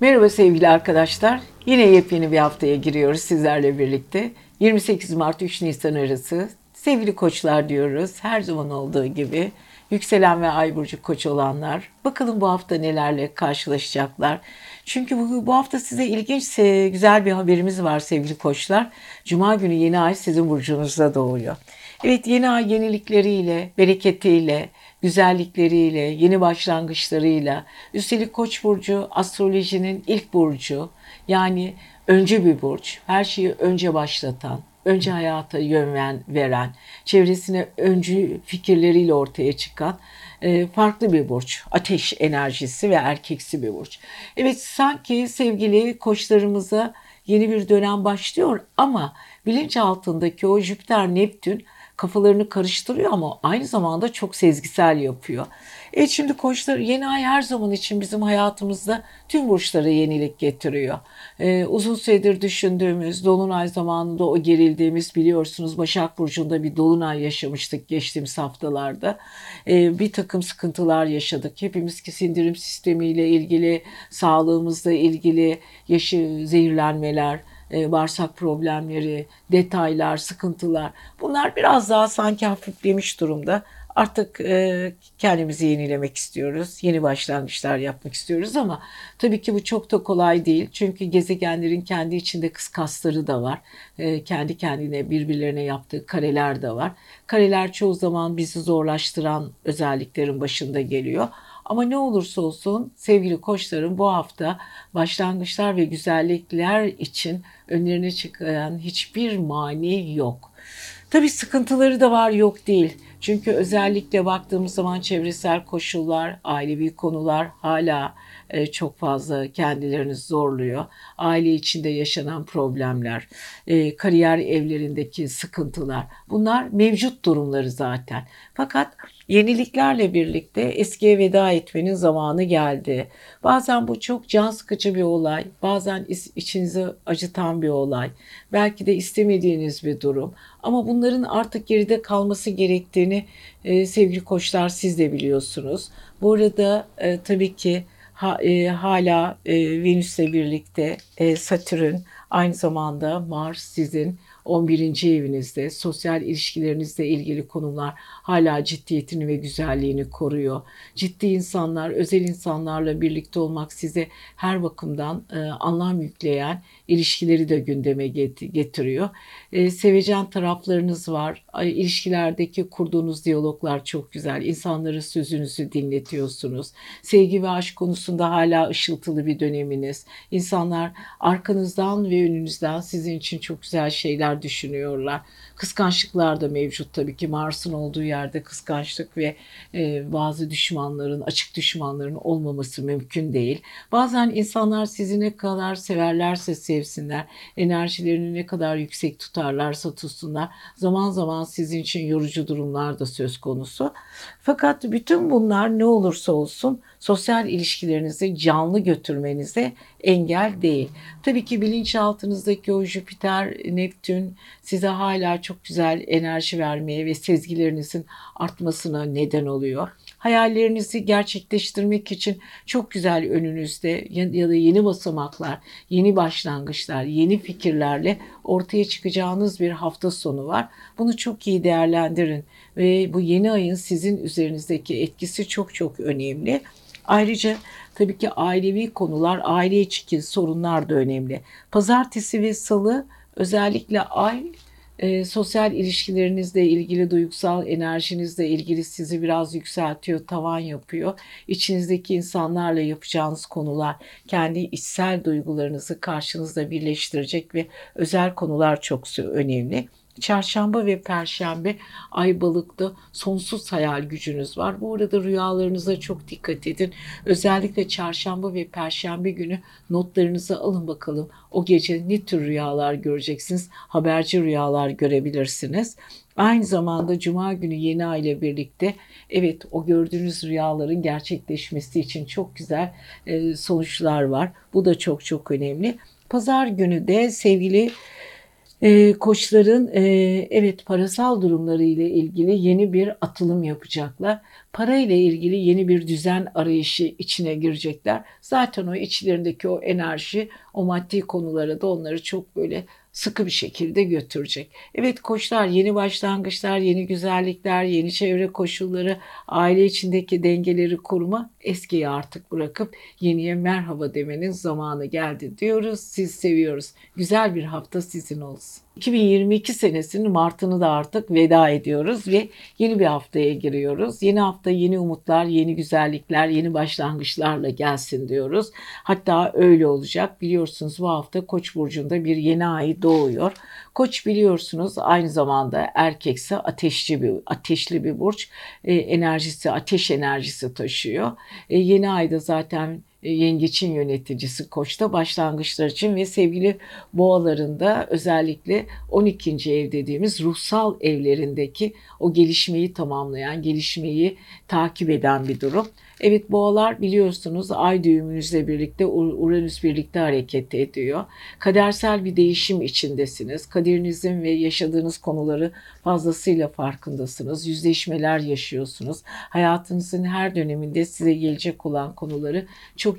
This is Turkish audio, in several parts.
Merhaba sevgili arkadaşlar. Yine yepyeni bir haftaya giriyoruz sizlerle birlikte. 28 Mart 3 Nisan arası sevgili koçlar diyoruz. Her zaman olduğu gibi yükselen ve ay burcu koç olanlar. Bakalım bu hafta nelerle karşılaşacaklar. Çünkü bu hafta size ilginç güzel bir haberimiz var sevgili koçlar. Cuma günü yeni ay sizin burcunuzda doğuyor. Evet, yeni ay yenilikleriyle, bereketiyle, güzellikleriyle, yeni başlangıçlarıyla, üstelik Koç burcu astrolojinin ilk burcu, yani öncü bir burç, her şeyi önce başlatan, önce hayata yön veren, çevresine öncü fikirleriyle ortaya çıkan farklı bir burç. Ateş enerjisi ve erkeksi bir burç. Evet, sanki sevgili koçlarımıza yeni bir dönem başlıyor ama bilinçaltındaki o Jüpiter, Neptün kafalarını karıştırıyor ama aynı zamanda çok sezgisel yapıyor. Evet, şimdi koçlar, yeni ay her zaman için bizim hayatımızda tüm burçlara yenilik getiriyor. Uzun süredir düşündüğümüz, dolunay zamanında o gerildiğimiz, biliyorsunuz Başak Burcu'nda bir dolunay yaşamıştık geçtiğimiz haftalarda. Bir takım sıkıntılar yaşadık. Hepimiz ki sindirim sistemiyle ilgili, sağlığımızla ilgili zehirlenmeler, bağırsak problemleri, detaylar, sıkıntılar, bunlar biraz daha sanki hafiflemiş durumda. Artık kendimizi yenilemek istiyoruz, yeni başlangıçlar yapmak istiyoruz ama tabii ki bu çok da kolay değil. Çünkü gezegenlerin kendi içinde kıskasları da var. Kendi kendine birbirlerine yaptığı kareler de var. Kareler çoğu zaman bizi zorlaştıran özelliklerin başında geliyor. Ama ne olursa olsun sevgili koçlarım, bu hafta başlangıçlar ve güzellikler için önlerine çıkan hiçbir mani yok. Tabii sıkıntıları da var, yok değil. Çünkü özellikle baktığımız zaman çevresel koşullar, ailevi konular hala çok fazla kendilerini zorluyor. Aile içinde yaşanan problemler, kariyer evlerindeki sıkıntılar, bunlar mevcut durumları zaten. Fakat yeniliklerle birlikte eskiye veda etmenin zamanı geldi. Bazen bu çok can sıkıcı bir olay, bazen içinizi acıtan bir olay, belki de istemediğiniz bir durum. Ama bunların artık geride kalması gerektiğini sevgili koçlar siz de biliyorsunuz. Bu arada tabii ki hala Venüs'le birlikte Satürn, aynı zamanda Mars sizin 11. evinizde, sosyal ilişkilerinizle ilgili konular hala ciddiyetini ve güzelliğini koruyor. Ciddi insanlar, özel insanlarla birlikte olmak size her bakımdan anlam yükleyen ilişkileri de gündeme getiriyor. Sevecen taraflarınız var. İlişkilerdeki kurduğunuz diyaloglar çok güzel. İnsanlara sözünüzü dinletiyorsunuz. Sevgi ve aşk konusunda hala ışıltılı bir döneminiz. İnsanlar arkanızdan ve önünüzden sizin için çok güzel şeyler düşünüyorlar. Kıskançlıklar da mevcut tabii ki. Mars'ın olduğu yerde kıskançlık ve bazı düşmanların, açık düşmanların olmaması mümkün değil. Bazen insanlar sizi ne kadar severlerse sevsinler, enerjilerini ne kadar yüksek tutarlarsa tutsunlar, zaman zaman sizin için yorucu durumlar da söz konusu. Fakat bütün bunlar ne olursa olsun sosyal ilişkilerinizi canlı götürmenize engel değil. Tabii ki bilinçaltınızdaki o Jüpiter, Neptün size hala çok güzel enerji vermeye ve sezgilerinizin artmasına neden oluyor. Hayallerinizi gerçekleştirmek için çok güzel önünüzde ya da yeni basamaklar, yeni başlangıçlar, yeni fikirlerle ortaya çıkacağınız bir hafta sonu var. Bunu çok iyi değerlendirin ve bu yeni ayın sizin üzerinizdeki etkisi çok çok önemli. Ayrıca tabii ki ailevi konular, aile içi sorunlar da önemli. Pazartesi ve salı özellikle ay sosyal ilişkilerinizle ilgili, duygusal enerjinizle ilgili sizi biraz yükseltiyor, tavan yapıyor. İçinizdeki insanlarla yapacağınız konular, kendi içsel duygularınızı karşınızda birleştirecek ve özel konular çok önemli. Çarşamba ve Perşembe ay balıkta, sonsuz hayal gücünüz var. Bu arada rüyalarınıza çok dikkat edin. Özellikle çarşamba ve perşembe günü notlarınızı alın bakalım. O gece ne tür rüyalar göreceksiniz? Haberci rüyalar görebilirsiniz. Aynı zamanda cuma günü yeni ay ile birlikte, evet, o gördüğünüz rüyaların gerçekleşmesi için çok güzel sonuçlar var. Bu da çok çok önemli. Pazar günü de sevgili Koçların evet parasal durumları ile ilgili yeni bir atılım yapacaklar. Para ile ilgili yeni bir düzen arayışı içine girecekler. Zaten o içlerindeki o enerji, o maddi konulara da onları çok böyle sıkı bir şekilde götürecek. Evet koçlar yeni başlangıçlar, yeni güzellikler, yeni çevre koşulları, aile içindeki dengeleri koruma, eskiyi artık bırakıp yeniye merhaba demenin zamanı geldi diyoruz. Siz seviyoruz. Güzel bir hafta sizin olsun. 2022 senesinin Mart'ını da artık veda ediyoruz ve yeni bir haftaya giriyoruz. Yeni hafta yeni umutlar, yeni güzellikler, yeni başlangıçlarla gelsin diyoruz. Hatta öyle olacak. Biliyorsunuz bu hafta Koç burcunda bir yeni ay doğuyor. Koç biliyorsunuz aynı zamanda erkekse ateşli bir burç. Enerjisi, ateş enerjisi taşıyor. Yeni ayda zaten Yengeç'in yöneticisi Koç'ta başlangıçlar için ve sevgili boğalarında özellikle 12. ev dediğimiz ruhsal evlerindeki o gelişmeyi tamamlayan, gelişmeyi takip eden bir durum. Evet boğalar biliyorsunuz ay düğümünüzle birlikte Uranüs birlikte hareket ediyor. Kadersel bir değişim içindesiniz. Kaderinizin ve yaşadığınız konuları fazlasıyla farkındasınız. Yüzleşmeler yaşıyorsunuz. Hayatınızın her döneminde size gelecek olan konuları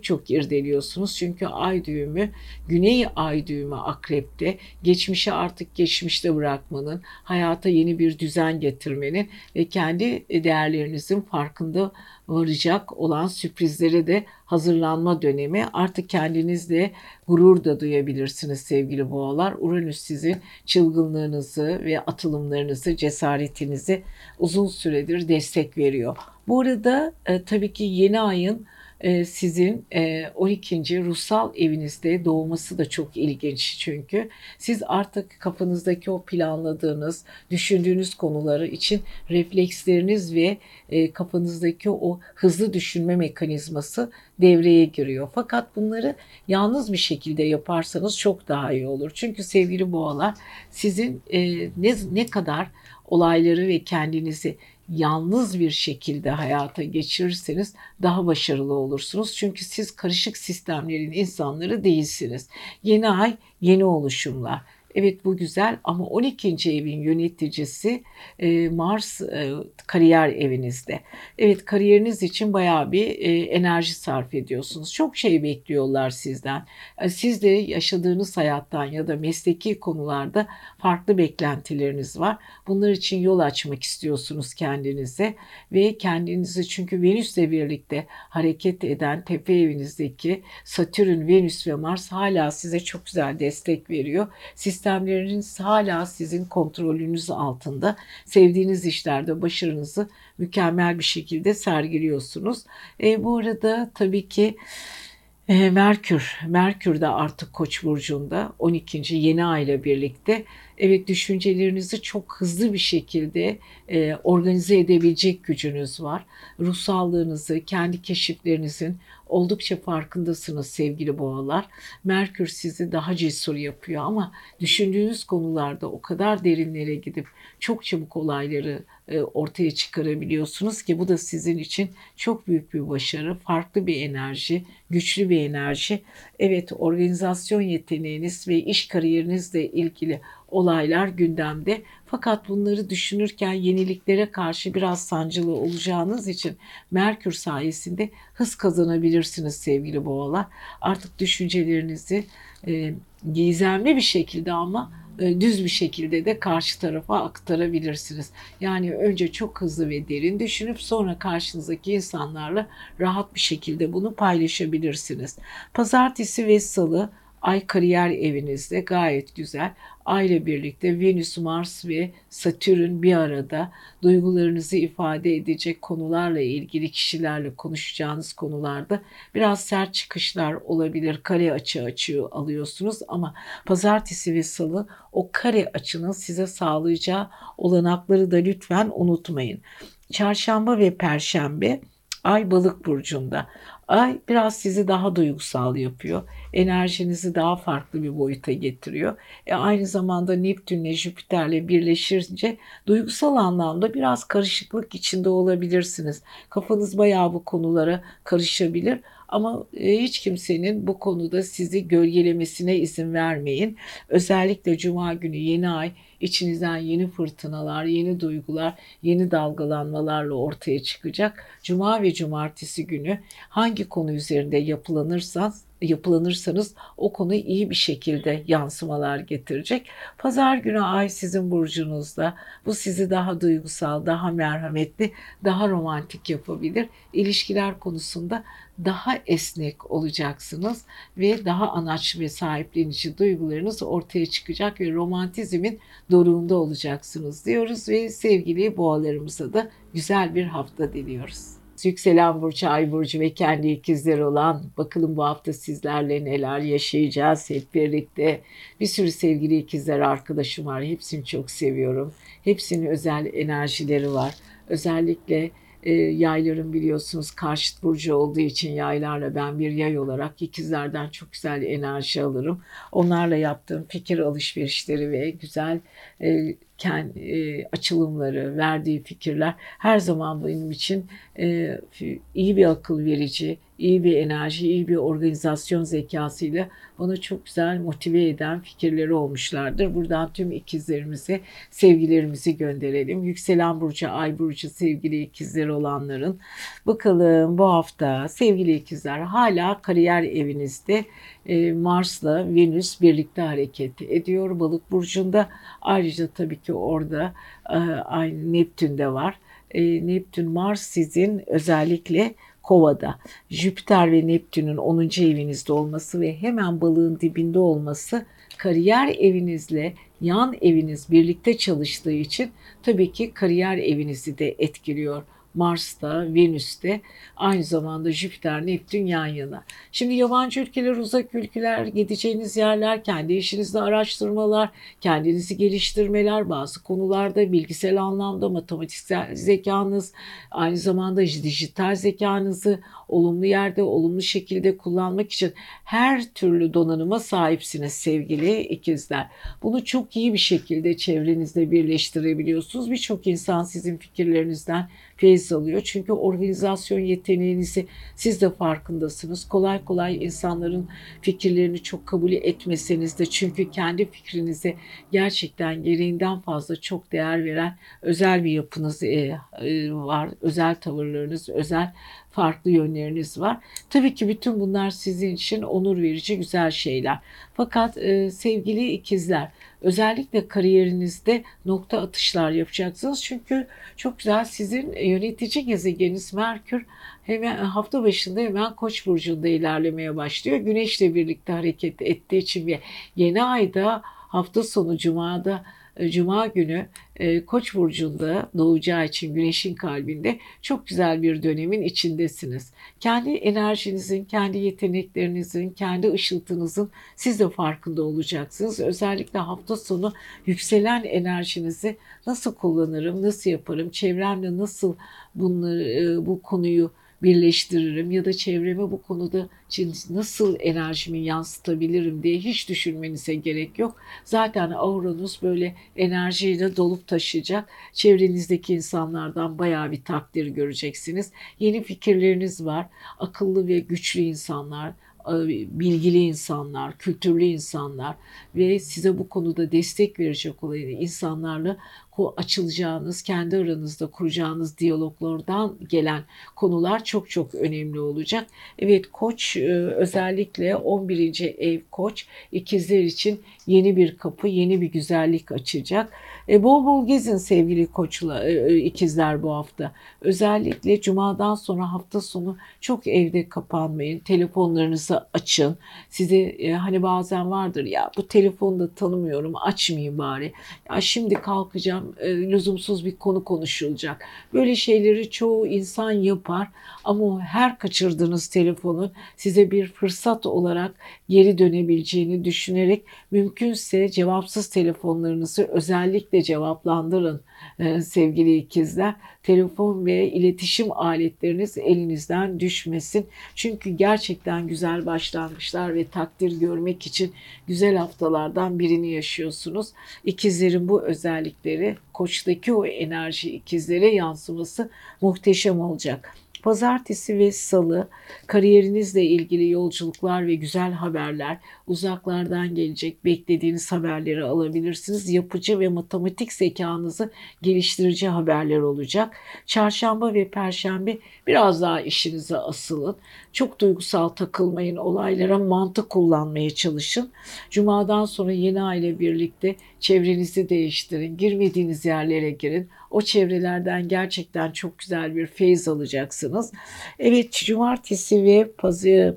çok irdeliyorsunuz. Çünkü ay düğümü, güney ay düğümü akrepte. Geçmişi artık geçmişte bırakmanın, hayata yeni bir düzen getirmenin ve kendi değerlerinizin farkında varacak olan sürprizlere de hazırlanma dönemi. Artık kendinizle gurur da duyabilirsiniz sevgili boğalar. Uranüs sizin çılgınlığınızı ve atılımlarınızı, cesaretinizi uzun süredir destek veriyor. Bu arada tabii ki yeni ayın sizin 12. ruhsal evinizde doğması da çok ilginç çünkü siz artık kafanızdaki o planladığınız, düşündüğünüz konuları için refleksleriniz ve kafanızdaki o hızlı düşünme mekanizması devreye giriyor. Fakat bunları yalnız bir şekilde yaparsanız çok daha iyi olur. Çünkü sevgili boğalar sizin ne kadar olayları ve kendinizi yalnız bir şekilde hayata geçirirseniz daha başarılı olursunuz. Çünkü siz karışık sistemlerin insanları değilsiniz. Yeni ay, yeni oluşumlar. Evet bu güzel ama 12. evin yöneticisi Mars kariyer evinizde. Evet kariyeriniz için bayağı bir enerji sarf ediyorsunuz. Çok şey bekliyorlar sizden. Siz de yaşadığınız hayattan ya da mesleki konularda farklı beklentileriniz var. Bunlar için yol açmak istiyorsunuz kendinize ve kendinizi çünkü Venüs'le birlikte hareket eden tepe evinizdeki Satürn, Venüs ve Mars hala size çok güzel destek veriyor. Sistemleriniz hala sizin kontrolünüz altında. Sevdiğiniz işlerde başarınızı mükemmel bir şekilde sergiliyorsunuz. Bu arada tabii ki Merkür de artık Koç burcunda 12. yeni ay ile birlikte evet düşüncelerinizi çok hızlı bir şekilde organize edebilecek gücünüz var. Ruhsallığınızı, kendi keşiflerinizin oldukça farkındasınız sevgili boğalar. Merkür sizi daha cesur yapıyor ama düşündüğünüz konularda o kadar derinlere gidip çok çabuk olayları ortaya çıkarabiliyorsunuz ki bu da sizin için çok büyük bir başarı, farklı bir enerji, güçlü bir enerji. Evet, organizasyon yeteneğiniz ve iş kariyerinizle ilgili olaylar gündemde. Fakat bunları düşünürken yeniliklere karşı biraz sancılı olacağınız için Merkür sayesinde hız kazanabilirsiniz sevgili boğalar. Artık düşüncelerinizi gizemli bir şekilde ama düz bir şekilde de karşı tarafa aktarabilirsiniz. Yani önce çok hızlı ve derin düşünüp sonra karşınızdaki insanlarla rahat bir şekilde bunu paylaşabilirsiniz. Pazartesi ve Salı ay kariyer evinizde gayet güzel. Ay ile birlikte Venüs, Mars ve Satürn bir arada duygularınızı ifade edecek konularla ilgili kişilerle konuşacağınız konularda biraz sert çıkışlar olabilir. Kare açı alıyorsunuz ama pazartesi ve salı o kare açının size sağlayacağı olanakları da lütfen unutmayın. Çarşamba ve perşembe Ay Balık burcunda. Ay biraz sizi daha duygusal yapıyor. Enerjinizi daha farklı bir boyuta getiriyor. Aynı zamanda Neptünle Jüpiter'le birleşince duygusal anlamda biraz karışıklık içinde olabilirsiniz. Kafanız bayağı bu konulara karışabilir. Ama hiç kimsenin bu konuda sizi gölgelemesine izin vermeyin. Özellikle Cuma günü yeni ay içinizden yeni fırtınalar, yeni duygular, yeni dalgalanmalarla ortaya çıkacak. Cuma ve cumartesi günü hangi konu üzerinde yapılanırsanız o konu iyi bir şekilde yansımalar getirecek. Pazar günü ay sizin burcunuzda. Bu sizi daha duygusal, daha merhametli, daha romantik yapabilir. İlişkiler konusunda daha esnek olacaksınız ve daha anaç ve sahiplenici duygularınız ortaya çıkacak ve romantizmin doruğunda olacaksınız diyoruz ve sevgili boğalarımıza da güzel bir hafta diliyoruz. Yükselen burç, ay burcu ve kendi ikizleri olan, bakalım bu hafta sizlerle neler yaşayacağız hep birlikte. Bir sürü sevgili ikizler arkadaşım var. Hepsini çok seviyorum. Hepsinin özel enerjileri var. Özellikle yayların biliyorsunuz karşıt burcu olduğu için yaylarla ben bir yay olarak ikizlerden çok güzel enerji alırım. Onlarla yaptığım fikir alışverişleri ve güzel açılımları, verdiği fikirler her zaman benim için iyi bir akıl verici, iyi bir enerji, iyi bir organizasyon zekasıyla bana çok güzel motive eden fikirleri olmuşlardır. Buradan tüm ikizlerimize sevgilerimizi gönderelim. Yükselen burcu, ay burcu sevgili ikizler olanların. Bakalım bu hafta sevgili ikizler hala kariyer evinizde Mars'la Venüs birlikte hareket ediyor Balık burcunda. Ayrıca tabii ki orada aynı Neptün de var. Neptün, Mars sizin özellikle Kova'da. Jüpiter ve Neptün'ün 10. evinizde olması ve hemen balığın dibinde olması kariyer evinizle yan eviniz birlikte çalıştığı için tabii ki kariyer evinizi de etkiliyor. Mars'ta, Venüs'te, aynı zamanda Jüpiter, Neptün yan yana. Şimdi yabancı ülkeler, uzak ülkeler, gideceğiniz yerler, kendi işinizde araştırmalar, kendinizi geliştirmeler, bazı konularda bilgisel anlamda matematiksel zekanız, aynı zamanda dijital zekanızı olumlu yerde, olumlu şekilde kullanmak için her türlü donanıma sahipsiniz sevgili ikizler. Bunu çok iyi bir şekilde çevrenizle birleştirebiliyorsunuz. Birçok insan sizin fikirlerinizden feyiz alıyor. Çünkü organizasyon yeteneğinizi siz de farkındasınız. Kolay kolay insanların fikirlerini çok kabul etmeseniz de çünkü kendi fikrinize gerçekten gereğinden fazla çok değer veren özel bir yapınız var. Özel tavırlarınız, özel farklı yönleriniz var. Tabii ki bütün bunlar sizin için onur verici güzel şeyler. Fakat sevgili ikizler, özellikle kariyerinizde nokta atışlar yapacaksınız. Çünkü çok güzel sizin yönetici gezegeniniz Merkür hemen hafta başında hemen Koç burcunda ilerlemeye başlıyor. Güneşle birlikte hareket ettiği için ve yeni ayda hafta sonu Cuma günü Koç burcunda doğacağı için Güneş'in kalbinde çok güzel bir dönemin içindesiniz. Kendi enerjinizin, kendi yeteneklerinizin, kendi ışıltınızın siz de farkında olacaksınız. Özellikle hafta sonu yükselen enerjinizi nasıl kullanırım, nasıl yaparım, çevremle nasıl bu konuyu birleştiririm ya da çevreme bu konuda nasıl enerjimi yansıtabilirim diye hiç düşünmenize gerek yok. Zaten auranız böyle enerjiyle dolup taşıyacak. Çevrenizdeki insanlardan bayağı bir takdir göreceksiniz. Yeni fikirleriniz var. Akıllı ve güçlü insanlar, bilgili insanlar, kültürlü insanlar ve size bu konuda destek verecek olan insanlarla açılacağınız, kendi aranızda kuracağınız diyaloglardan gelen konular çok çok önemli olacak. Evet, Koç özellikle 11. ev Koç ikizler için yeni bir kapı, yeni bir güzellik açacak. Bol bol gezin sevgili Koçla ikizler bu hafta. Özellikle Cuma'dan sonra hafta sonu çok evde kapanmayın. Telefonlarınızı açın. Size hani bazen vardır ya bu telefonu da tanımıyorum açmayayım bari. Ya şimdi kalkacağım zaman lüzumsuz bir konu konuşulacak. Böyle şeyleri çoğu insan yapar ama her kaçırdığınız telefonun size bir fırsat olarak geri dönebileceğini düşünerek mümkünse cevapsız telefonlarınızı özellikle cevaplandırın sevgili ikizler. Telefon ve iletişim aletleriniz elinizden düşmesin. Çünkü gerçekten güzel başlangıçlar ve takdir görmek için güzel haftalardan birini yaşıyorsunuz. İkizlerin bu özellikleri, Koç'taki o enerji ikizlere yansıması muhteşem olacak. Pazartesi ve Salı kariyerinizle ilgili yolculuklar ve güzel haberler, uzaklardan gelecek beklediğiniz haberleri alabilirsiniz. Yapıcı ve matematik zekanızı geliştirici haberler olacak. Çarşamba ve Perşembe biraz daha işinize asılın. Çok duygusal takılmayın, olaylara mantık kullanmaya çalışın. Cuma'dan sonra yeni ay ile birlikte çevrenizi değiştirin, girmediğiniz yerlere girin. O çevrelerden gerçekten çok güzel bir feyiz alacaksınız. Evet, cumartesi ve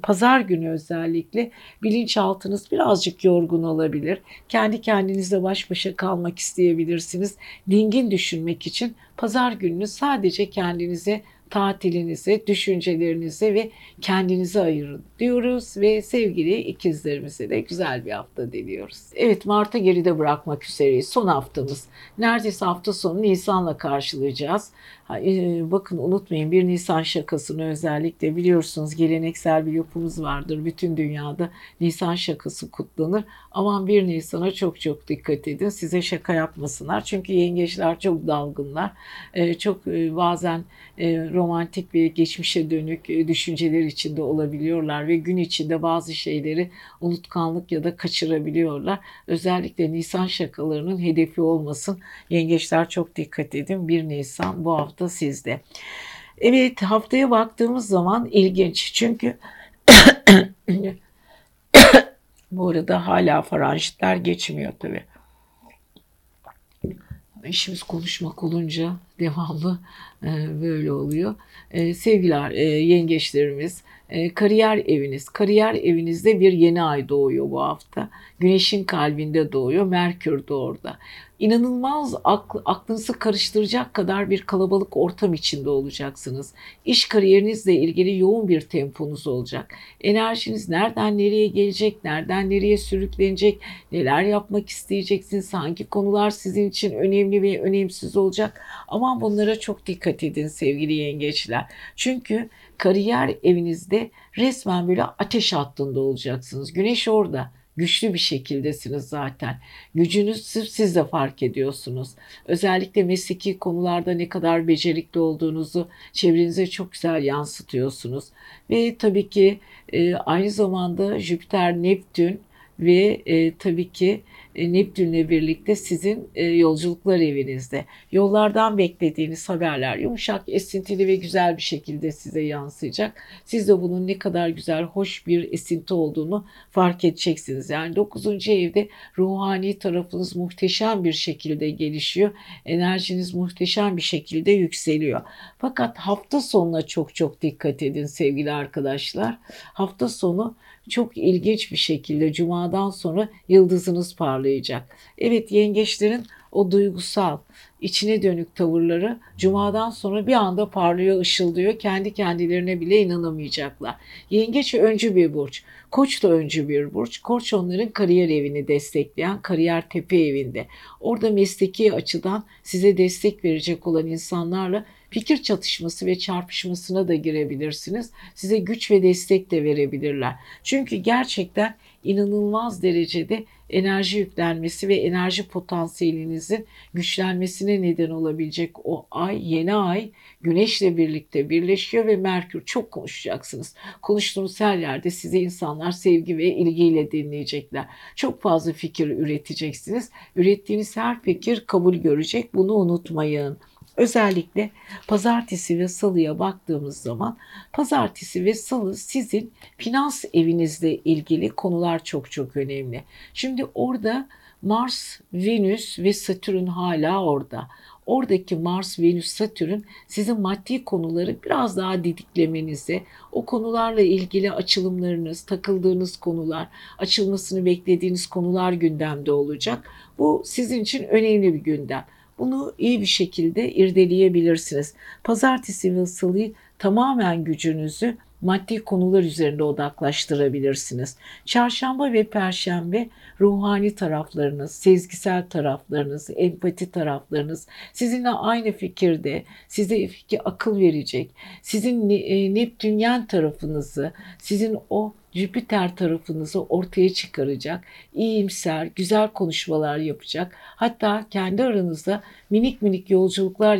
pazar günü özellikle bilinçaltınız birazcık yorgun olabilir. Kendi kendinizle baş başa kalmak isteyebilirsiniz. Dingin düşünmek için pazar gününü sadece kendinize, tatilinize, düşüncelerinize ve kendinize ayırın diyoruz ve sevgili ikizlerimize de güzel bir hafta diliyoruz. Evet, Mart'ı geride bırakmak üzereyiz. Son haftamız. Neredeyse hafta sonu Nisan'la karşılayacağız. Bakın unutmayın, bir Nisan şakasını özellikle biliyorsunuz, geleneksel bir yapımız vardır. Bütün dünyada Nisan şakası kutlanır. Aman 1 Nisan'a çok çok dikkat edin. Size şaka yapmasınlar. Çünkü yengeçler çok dalgınlar. Çok bazen romantik ve geçmişe dönük düşünceler içinde olabiliyorlar ve gün içinde bazı şeyleri unutkanlık ya da kaçırabiliyorlar. Özellikle Nisan şakalarının hedefi olmasın. Yengeçler çok dikkat edin. 1 Nisan bu hafta sizde. Evet, haftaya baktığımız zaman ilginç. Çünkü bu arada hala faranjitler geçmiyor tabii. İşimiz konuşmak olunca devamlı böyle oluyor. Sevgili yengeçlerimiz, kariyer eviniz. Kariyer evinizde bir yeni ay doğuyor bu hafta. Güneşin kalbinde doğuyor. Merkür de orada. İnanılmaz aklınızı karıştıracak kadar bir kalabalık ortam içinde olacaksınız. İş kariyerinizle ilgili yoğun bir temponuz olacak. Enerjiniz nereden nereye gelecek, nereden nereye sürüklenecek, neler yapmak isteyeceksiniz, hangi konular sizin için önemli ve önemsiz olacak. Aman bunlara çok dikkat edin sevgili yengeçler. Çünkü kariyer evinizde resmen böyle ateş hattında olacaksınız. Güneş orada. Güçlü bir şekildesiniz zaten. Gücünüzü siz de fark ediyorsunuz. Özellikle mesleki konularda ne kadar becerikli olduğunuzu çevrenize çok güzel yansıtıyorsunuz. Ve tabii ki aynı zamanda Jüpiter, Neptün ve tabii ki Neptün'le birlikte sizin yolculuklar evinizde. Yollardan beklediğiniz haberler yumuşak, esintili ve güzel bir şekilde size yansıyacak. Siz de bunun ne kadar güzel, hoş bir esinti olduğunu fark edeceksiniz. Yani 9. evde ruhani tarafınız muhteşem bir şekilde gelişiyor. Enerjiniz muhteşem bir şekilde yükseliyor. Fakat hafta sonuna çok çok dikkat edin sevgili arkadaşlar. Hafta sonu çok ilginç bir şekilde Cuma'dan sonra yıldızınız parlayacak. Evet, yengeçlerin o duygusal, içine dönük tavırları Cuma'dan sonra bir anda parlıyor, ışıldıyor. Kendi kendilerine bile inanamayacaklar. Yengeç öncü bir burç. Koç da öncü bir burç. Koç onların kariyer evini destekleyen kariyer tepe evinde. Orada mesleki açıdan size destek verecek olan insanlarla fikir çatışması ve çarpışmasına da girebilirsiniz. Size güç ve destek de verebilirler. Çünkü gerçekten inanılmaz derecede enerji yüklenmesi ve enerji potansiyelinizin güçlenmesine neden olabilecek o ay, yeni ay Güneş'le birlikte birleşiyor ve Merkür. Çok konuşacaksınız. Konuştuğunuz her yerde size insanlar sevgi ve ilgiyle dinleyecekler. Çok fazla fikir üreteceksiniz. Ürettiğiniz her fikir kabul görecek. Bunu unutmayın. Özellikle pazartesi ve salıya baktığımız zaman pazartesi ve salı sizin finans evinizle ilgili konular çok çok önemli. Şimdi orada Mars, Venüs ve Satürn hala orada. Oradaki Mars, Venüs, Satürn sizin maddi konuları biraz daha didiklemenizi, o konularla ilgili açılımlarınız, takıldığınız konular, açılmasını beklediğiniz konular gündemde olacak. Bu sizin için önemli bir gündem. Bunu iyi bir şekilde irdeleyebilirsiniz. Pazartesi ve Salı'yı tamamen gücünüzü maddi konular üzerinde odaklaştırabilirsiniz. Çarşamba ve Perşembe ruhani taraflarınız, sezgisel taraflarınız, empati taraflarınız, sizinle aynı fikirde, size akıl verecek, sizin Neptünyen tarafınızı, sizin o Jüpiter tarafınızı ortaya çıkaracak, iyimser, güzel konuşmalar yapacak, hatta kendi aranızda minik minik yolculuklar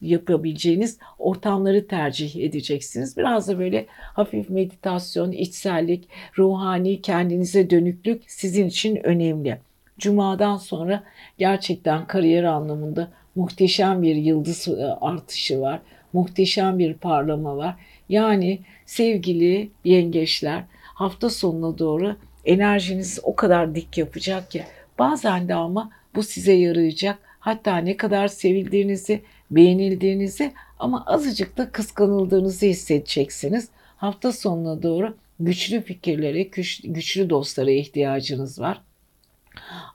yapabileceğiniz ortamları tercih edeceksiniz. Biraz da böyle hafif meditasyon, içsellik, ruhani, kendinize dönüklük sizin için önemli. Cuma'dan sonra gerçekten kariyer anlamında muhteşem bir yıldız artışı var, muhteşem bir parlama var. Yani sevgili yengeçler, hafta sonuna doğru enerjiniz o kadar dik yapacak ki bazen de ama bu size yarayacak. Hatta ne kadar sevildiğinizi, beğenildiğinizi ama azıcık da kıskanıldığınızı hissedeceksiniz. Hafta sonuna doğru güçlü fikirlere, güçlü dostlara ihtiyacınız var.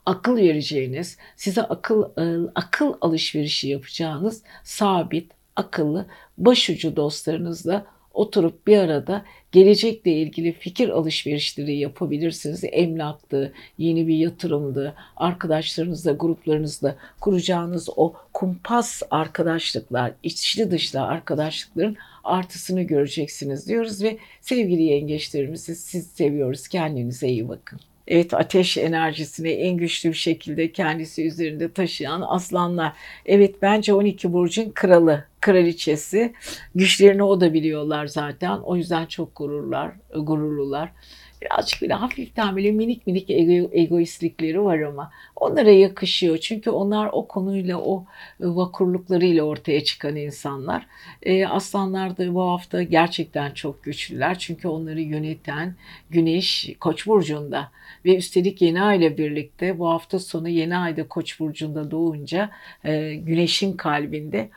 Akıl vereceğiniz, size akıl alışverişi yapacağınız sabit, akıllı, başucu dostlarınızla oturup bir arada gelecekle ilgili fikir alışverişleri yapabilirsiniz. Emlaktı, yeni bir yatırımdı, arkadaşlarınızla, gruplarınızla kuracağınız o kumpas arkadaşlıklar, içli dışlı arkadaşlıkların artısını göreceksiniz diyoruz ve sevgili yengeçlerimizi siz seviyoruz. Kendinize iyi bakın. Evet, ateş enerjisini en güçlü bir şekilde kendisi üzerinde taşıyan aslanlar. Evet, bence 12 burcun kralı, kraliçesi. Güçlerini o da biliyorlar zaten. O yüzden çok gururlular. Birazcık bile hafiften böyle minik egoistlikleri var ama onlara yakışıyor. Çünkü onlar o konuyla, o vakurluklarıyla ortaya çıkan insanlar. Aslanlar da bu hafta gerçekten çok güçlüler. Çünkü onları yöneten Güneş Koç burcunda ve üstelik yeni ay ile birlikte bu hafta sonu yeni ayda Koç burcunda doğunca Güneş'in kalbinde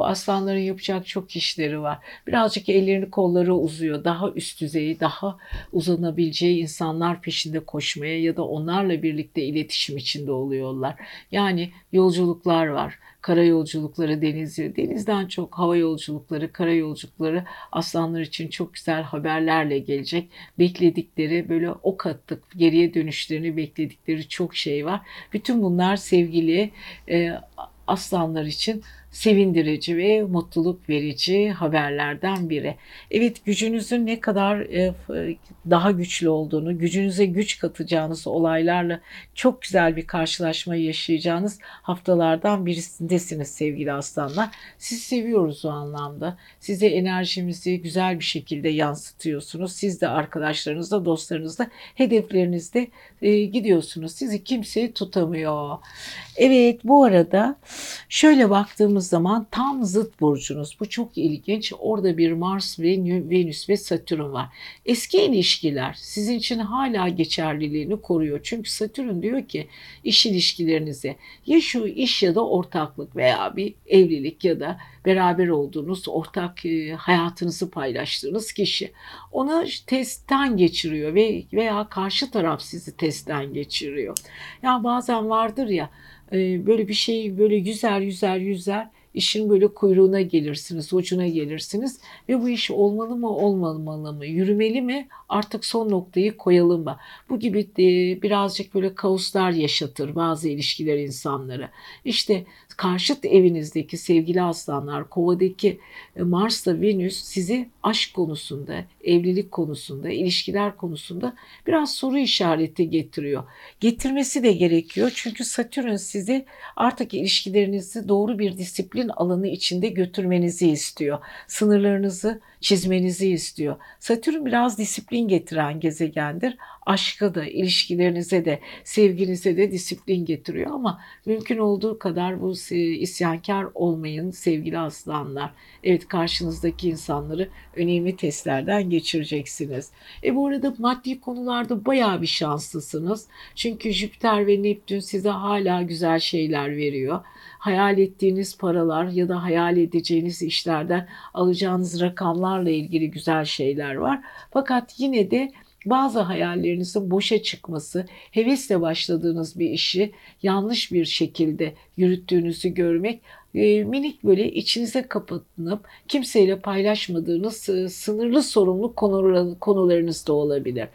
aslanların yapacak çok işleri var. Birazcık ellerini kolları uzuyor. Daha üst düzeyi, daha uzanabileceği insanlar peşinde koşmaya ya da onlarla birlikte iletişim içinde oluyorlar. Yani yolculuklar var. Kara yolculukları, denizden çok hava yolculukları, kara yolculukları aslanlar için çok güzel haberlerle gelecek. Bekledikleri, böyle ok attık, geriye dönüşlerini bekledikleri çok şey var. Bütün bunlar sevgili aslanlar için sevindirici ve mutluluk verici haberlerden biri. Evet, gücünüzün ne kadar daha güçlü olduğunu, gücünüze güç katacağınız olaylarla çok güzel bir karşılaşma yaşayacağınız haftalardan birisindesiniz sevgili aslanlar. Sizi seviyoruz o anlamda. Size enerjimizi güzel bir şekilde yansıtıyorsunuz. Siz de arkadaşlarınızla, dostlarınızla, hedeflerinizde gidiyorsunuz. Sizi kimse tutamıyor. Evet, bu arada şöyle baktığımız zaman tam zıt burcunuz. Bu çok ilginç. Orada bir Mars ve Venüs ve Satürn var. Eski ilişkiler sizin için hala geçerliliğini koruyor. Çünkü Satürn diyor ki iş ilişkilerinize, ya şu iş ya da ortaklık veya bir evlilik ya da beraber olduğunuz, ortak hayatınızı paylaştığınız kişi, ona testten geçiriyor veya karşı taraf sizi testten geçiriyor. Ya bazen vardır ya, böyle bir şey böyle yüzer işin böyle kuyruğuna gelirsiniz, ucuna gelirsiniz ve bu iş olmalı mı, olmamalı mı, yürümeli mi, artık son noktayı koyalım mı? Bu gibi birazcık böyle kaoslar yaşatır bazı ilişkiler insanlara. İşte karşıt evinizdeki sevgili aslanlar, kovadaki Mars'la Venüs sizi aşk konusunda, evlilik konusunda, ilişkiler konusunda biraz soru işareti getiriyor. Getirmesi de gerekiyor çünkü Satürn sizi artık ilişkilerinizi doğru bir disiplin alanı içinde götürmenizi istiyor. Sınırlarınızı çizmenizi istiyor. Satürn biraz disiplin getiren gezegendir. Aşka da, ilişkilerinize de, sevginize de disiplin getiriyor ama mümkün olduğu kadar bu isyankar olmayın sevgili aslanlar. Evet, karşınızdaki insanları önemli testlerden geçireceksiniz. Bu arada maddi konularda bayağı bir şanslısınız. Çünkü Jüpiter ve Neptün size hala güzel şeyler veriyor. Hayal ettiğiniz paralar ya da hayal edeceğiniz işlerden alacağınız rakamlarla ilgili güzel şeyler var. Fakat yine de bazı hayallerinizin boşa çıkması, hevesle başladığınız bir işi yanlış bir şekilde yürüttüğünüzü görmek, minik böyle içinize kapanıp kimseyle paylaşmadığınız sınırlı sorumluluk konularınız da olabilir.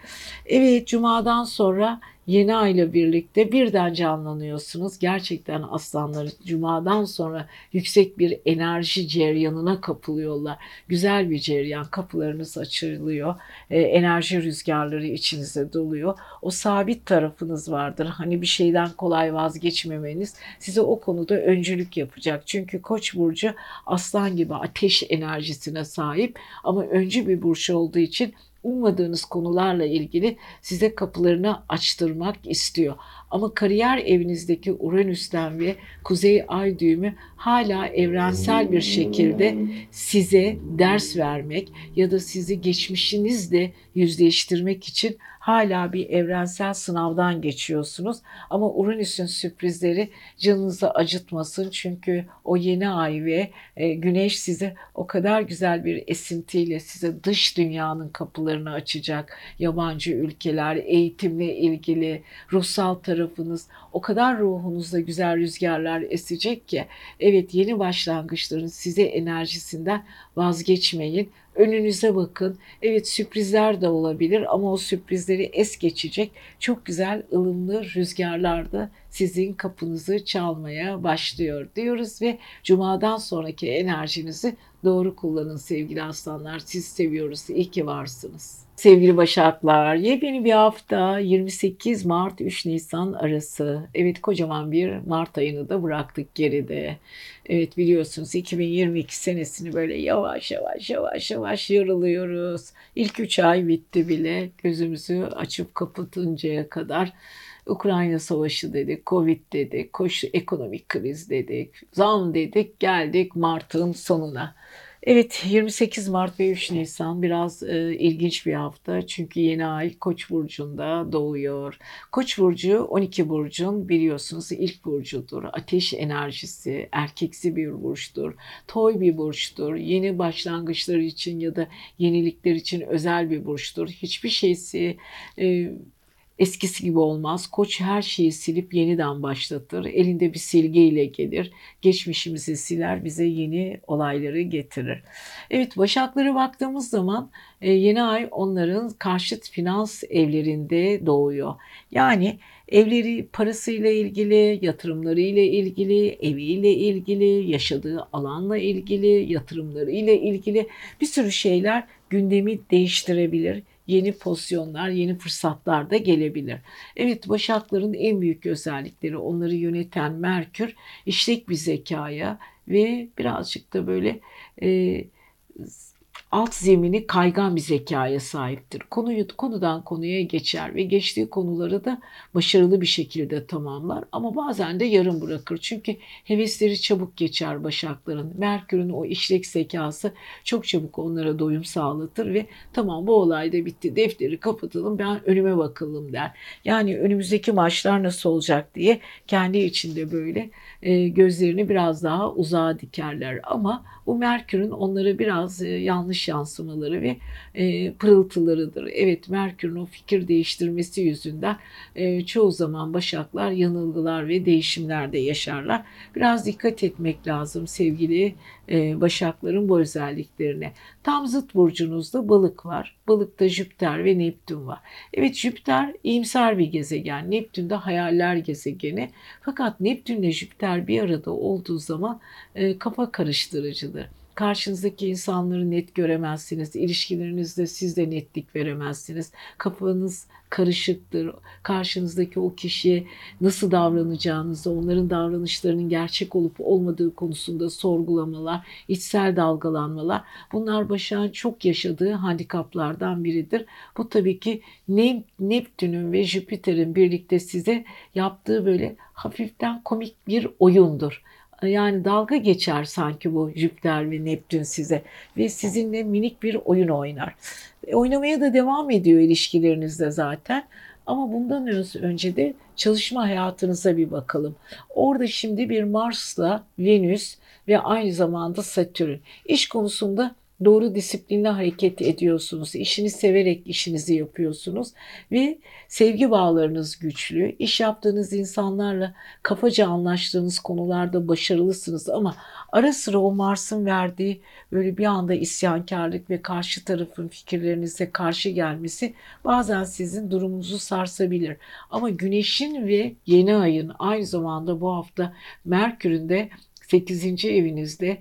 Evet, Cuma'dan sonra yeni ayla birlikte birden canlanıyorsunuz. Gerçekten aslanlar Cuma'dan sonra yüksek bir enerji ceryanına kapılıyorlar. Güzel bir ceryan, kapılarınız açılıyor. Enerji rüzgarları içinize doluyor. O sabit tarafınız vardır. Hani bir şeyden kolay vazgeçmemeniz size o konuda öncülük yapacak. Çünkü Koç burcu aslan gibi ateş enerjisine sahip ama öncü bir burç olduğu için ummadığınız konularla ilgili size kapılarını açtırmak istiyor. Ama kariyer evinizdeki Uranüs'ten ve Kuzey Ay düğümü hala evrensel bir şekilde size ders vermek ya da sizi geçmişinizle yüzleştirmek için hala bir evrensel sınavdan geçiyorsunuz. Ama Uranüs'ün sürprizleri canınızı acıtmasın. Çünkü o yeni ay ve güneş size o kadar güzel bir esintiyle size dış dünyanın kapılarını açacak. Yabancı ülkeler, eğitimle ilgili, ruhsal tarafınız, o kadar ruhunuzda güzel rüzgarlar esecek ki. Evet, yeni başlangıçların size enerjisinden vazgeçmeyin. Önünüze bakın. Evet, sürprizler de olabilir ama o sürprizleri es geçecek çok güzel ılımlı rüzgarlar da sizin kapınızı çalmaya başlıyor diyoruz ve Cuma'dan sonraki enerjinizi doğru kullanın sevgili aslanlar. Sizi seviyoruz. İyi ki varsınız. Sevgili Başaklar, yepyeni bir hafta 28 Mart 3 Nisan arası. Evet, kocaman bir Mart ayını da bıraktık geride. Evet, biliyorsunuz 2022 senesini böyle yavaş yavaş yarılıyoruz. İlk 3 ay bitti bile, gözümüzü açıp kapatıncaya kadar. Ukrayna Savaşı dedik, Covid dedik, ekonomik kriz dedik, zam dedik, geldik Mart'ın sonuna. Evet, 28 Mart ve 3 Nisan biraz ilginç bir hafta çünkü yeni ay Koç burcunda doğuyor. Koç burcu 12 burcun biliyorsunuz ilk burcudur. Ateş enerjisi, erkeksi bir burçtur. Toy bir burçtur. Yeni başlangıçlar için ya da yenilikler için özel bir burçtur. Hiçbir şeysi eskisi gibi olmaz. Koç her şeyi silip yeniden başlatır. Elinde bir silgiyle gelir. Geçmişimizi siler, bize yeni olayları getirir. Evet, Başaklara baktığımız zaman yeni ay onların karşıt finans evlerinde doğuyor. Yani evleri, parasıyla ilgili, yatırımlarıyla ilgili, eviyle ilgili, yaşadığı alanla ilgili, yatırımlarıyla ilgili bir sürü şeyler gündemi değiştirebilir. Yeni pozisyonlar, yeni fırsatlar da gelebilir. Evet, Başakların en büyük özellikleri onları yöneten Merkür, işlek bir zekaya ve birazcık da böyle alt zemini kaygan bir zekaya sahiptir. Konudan konuya geçer ve geçtiği konuları da başarılı bir şekilde tamamlar. Ama bazen de yarım bırakır. Çünkü hevesleri çabuk geçer Başakların. Merkür'ün o işlek zekası çok çabuk onlara doyum sağlatır ve tamam, bu olay da bitti, defteri kapatalım, ben önüme bakalım der. Yani önümüzdeki maçlar nasıl olacak diye kendi içinde böyle gözlerini biraz daha uzağa dikerler. Ama bu Merkür'ün onlara biraz yanlış yansımaları ve pırıltılarıdır. Evet, Merkür'ün o fikir değiştirmesi yüzünden çoğu zaman Başaklar yanılgılar ve değişimlerde yaşarlar. Biraz dikkat etmek lazım sevgili Başakların bu özelliklerine. Tam zıt burcunuzda Balık var. Balıkta Jüpiter ve Neptün var. Evet, Jüpiter iyimser bir gezegen. Neptün de hayaller gezegeni. Fakat Neptün ile Jüpiter bir arada olduğu zaman kafa karıştırıcıdır. Karşınızdaki insanları net göremezsiniz. İlişkilerinizde siz de netlik veremezsiniz. Kafanız karışıktır. Karşınızdaki o kişiye nasıl davranacağınızı, onların davranışlarının gerçek olup olmadığı konusunda sorgulamalar, içsel dalgalanmalar. Bunlar Başak'ın çok yaşadığı handikaplardan biridir. Bu tabii ki Neptün'ün ve Jüpiter'in birlikte size yaptığı böyle hafiften komik bir oyundur. Yani dalga geçer sanki bu Jüpiter ve Neptün size ve sizinle minik bir oyun oynar. Oynamaya da devam ediyor ilişkilerinizde zaten. Ama bundan önce de çalışma hayatınıza bir bakalım. Orada şimdi bir Mars'la Venüs ve aynı zamanda Satürn. İş konusunda doğru disiplinle hareket ediyorsunuz. İşini severek işinizi yapıyorsunuz ve sevgi bağlarınız güçlü. İş yaptığınız insanlarla kafaca anlaştığınız konularda başarılısınız ama ara sıra o Mars'ın verdiği böyle bir anda isyankarlık ve karşı tarafın fikirlerinize karşı gelmesi bazen sizin durumunuzu sarsabilir. Ama Güneş'in ve yeni ayın aynı zamanda bu hafta Merkür'ün de 8. evinizde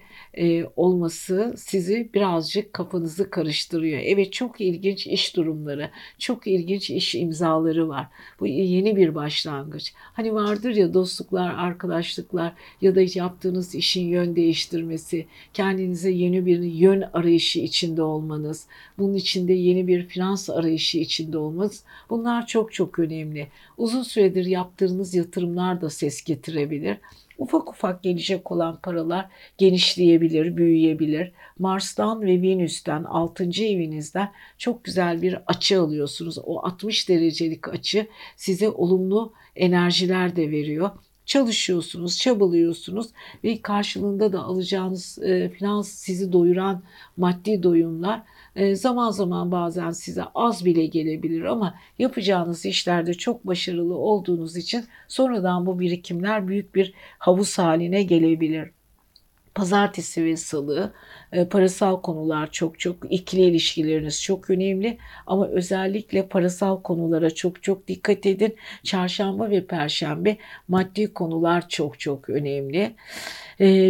olması sizi birazcık kafanızı karıştırıyor. Evet, çok ilginç iş durumları, çok ilginç iş imzaları var. Bu yeni bir başlangıç. Hani vardır ya dostluklar, arkadaşlıklar ya da yaptığınız işin yön değiştirmesi, kendinize yeni bir yön arayışı içinde olmanız, bunun içinde yeni bir finans arayışı içinde olmanız, bunlar çok çok önemli. Uzun süredir yaptığınız yatırımlar da ses getirebilir. Ufak ufak gelecek olan paralar genişleyebilir, büyüyebilir. Mars'tan ve Venüs'ten 6. evinizden çok güzel bir açı alıyorsunuz. O 60 derecelik açı size olumlu enerjiler de veriyor. Çalışıyorsunuz, çabalıyorsunuz ve karşılığında da alacağınız finans sizi doyuran maddi doyumlar zaman zaman bazen size az bile gelebilir ama yapacağınız işlerde çok başarılı olduğunuz için sonradan bu birikimler büyük bir havuz haline gelebilir. Pazartesi ve salı parasal konular çok ikili ilişkileriniz çok önemli ama özellikle parasal konulara çok dikkat edin. Çarşamba ve perşembe maddi konular çok önemli.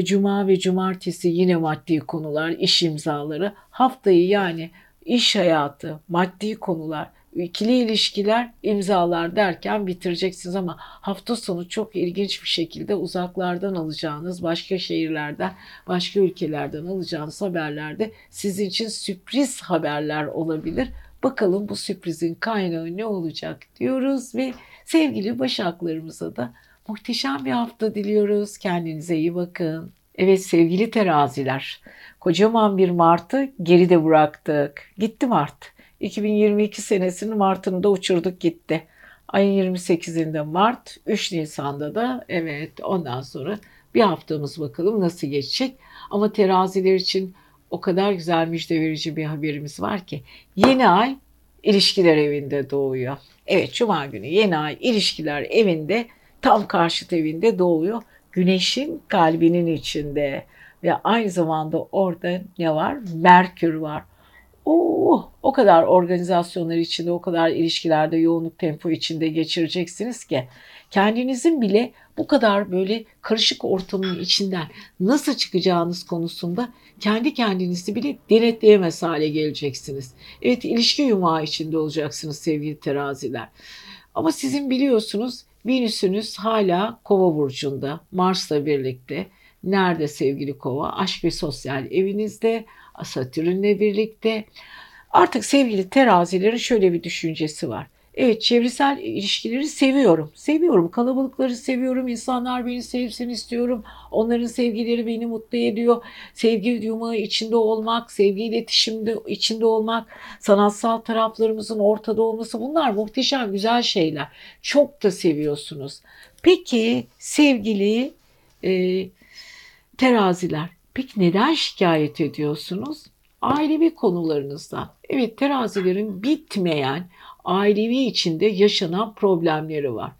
Cuma ve cumartesi yine maddi konular, iş imzaları. Haftayı yani iş hayatı, maddi konular, İkili ilişkiler, imzalar derken bitireceksiniz ama hafta sonu çok ilginç bir şekilde uzaklardan alacağınız, başka şehirlerden, başka ülkelerden alacağınız haberlerde sizin için sürpriz haberler olabilir. Bakalım bu sürprizin kaynağı ne olacak diyoruz ve sevgili Başaklarımıza da muhteşem bir hafta diliyoruz. Kendinize iyi bakın. Evet sevgili Teraziler, kocaman bir Mart'ı geride bıraktık. Gitti Mart. 2022 senesinin Mart'ını da uçurduk gitti. Ayın 28'inde Mart, 3 Nisan'da da ondan sonra bir haftamız bakalım nasıl geçecek. Ama Teraziler için o kadar güzel müjde verici bir haberimiz var ki yeni ay ilişkiler evinde doğuyor. Evet, Cuma günü yeni ay ilişkiler evinde, tam karşıt evinde doğuyor. Güneş'in kalbinin içinde ve aynı zamanda orada ne var? Merkür var. O kadar organizasyonlar içinde, o kadar ilişkilerde yoğunluk tempo içinde geçireceksiniz ki kendinizin bile bu kadar böyle karışık ortamın içinden nasıl çıkacağınız konusunda kendi kendinizi bile denetleyemez hale geleceksiniz. Evet, ilişki yumağı içinde olacaksınız sevgili Teraziler. Ama sizin biliyorsunuz Venüs'ünüz hala Kova burcunda, Mars'la birlikte. Nerede sevgili Kova? Aşk ve sosyal evinizde, Satürn'le birlikte. Artık sevgili Terazilerin şöyle bir düşüncesi var. Evet, çevresel ilişkileri seviyorum. Seviyorum, kalabalıkları seviyorum, insanlar beni sevsin istiyorum. Onların sevgileri beni mutlu ediyor. Sevgi yumağı içinde olmak, sevgi iletişimde içinde olmak, sanatsal taraflarımızın ortada olması, bunlar muhteşem güzel şeyler. Çok da seviyorsunuz. Peki sevgili Teraziler, peki neden şikayet ediyorsunuz? Ailevi konularınızdan. Evet, Terazilerin bitmeyen ailevi içinde yaşanan problemleri var.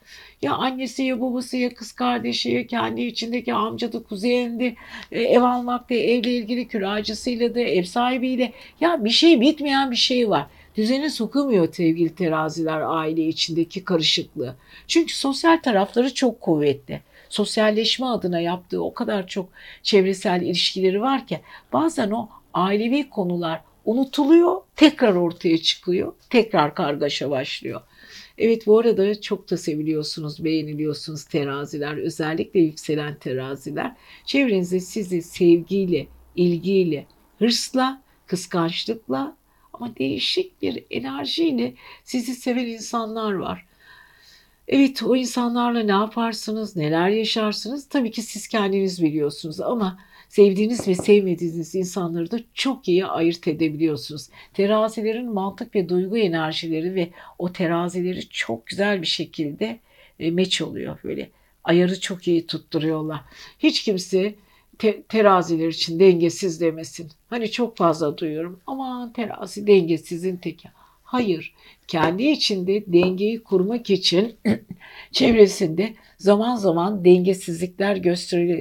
Ya annesi, ya babası, ya kız kardeşi, ya kendi içindeki amcadı, kuzenindi, ev almakta, evle ilgili kiracısıyla da, ev sahibiyle. Ya bir şey, bitmeyen bir şey var. Düzene sokamıyor sevgili Teraziler aile içindeki karışıklığı. Çünkü sosyal tarafları çok kuvvetli. Sosyalleşme adına yaptığı o kadar çok çevresel ilişkileri var ki bazen o ailevi konular unutuluyor, tekrar ortaya çıkıyor, tekrar kargaşa başlıyor. Evet, bu arada çok da seviliyorsunuz, beğeniliyorsunuz Teraziler, özellikle yükselen Teraziler. Çevrenizde sizi sevgiyle, ilgiyle, hırsla, kıskançlıkla ama değişik bir enerjiyle sizi seven insanlar var. Evet, o insanlarla ne yaparsınız, neler yaşarsınız tabii ki siz kendiniz biliyorsunuz ama sevdiğiniz ve sevmediğiniz insanları da çok iyi ayırt edebiliyorsunuz. Terazilerin mantık ve duygu enerjileri ve o terazileri çok güzel bir şekilde meç oluyor. Böyle ayarı çok iyi tutturuyorlar. Hiç kimse teraziler için dengesiz demesin. Hani çok fazla duyuyorum. Aman terazi dengesizin teki. Hayır, kendi içinde dengeyi kurmak için çevresinde zaman zaman dengesizlikler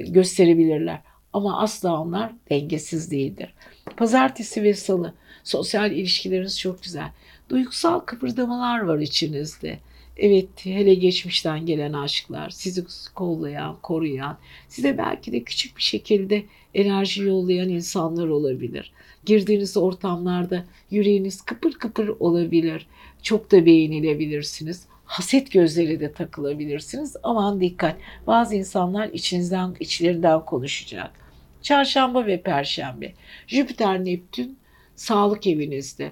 gösterebilirler. Ama asla onlar dengesiz değildir. Pazartesi ve salı sosyal ilişkileriniz çok güzel. Duygusal kıpırdamalar var içinizde. Evet, hele geçmişten gelen aşklar, sizi kollayan, koruyan, size belki de küçük bir şekilde enerji yollayan insanlar olabilir. Girdiğiniz ortamlarda yüreğiniz kıpır kıpır olabilir. Çok da beğenilebilirsiniz. Haset gözleri de takılabilirsiniz. Aman dikkat. Bazı insanlar içlerinden konuşacak. Çarşamba ve perşembe. Jüpiter, Neptün sağlık evinizde.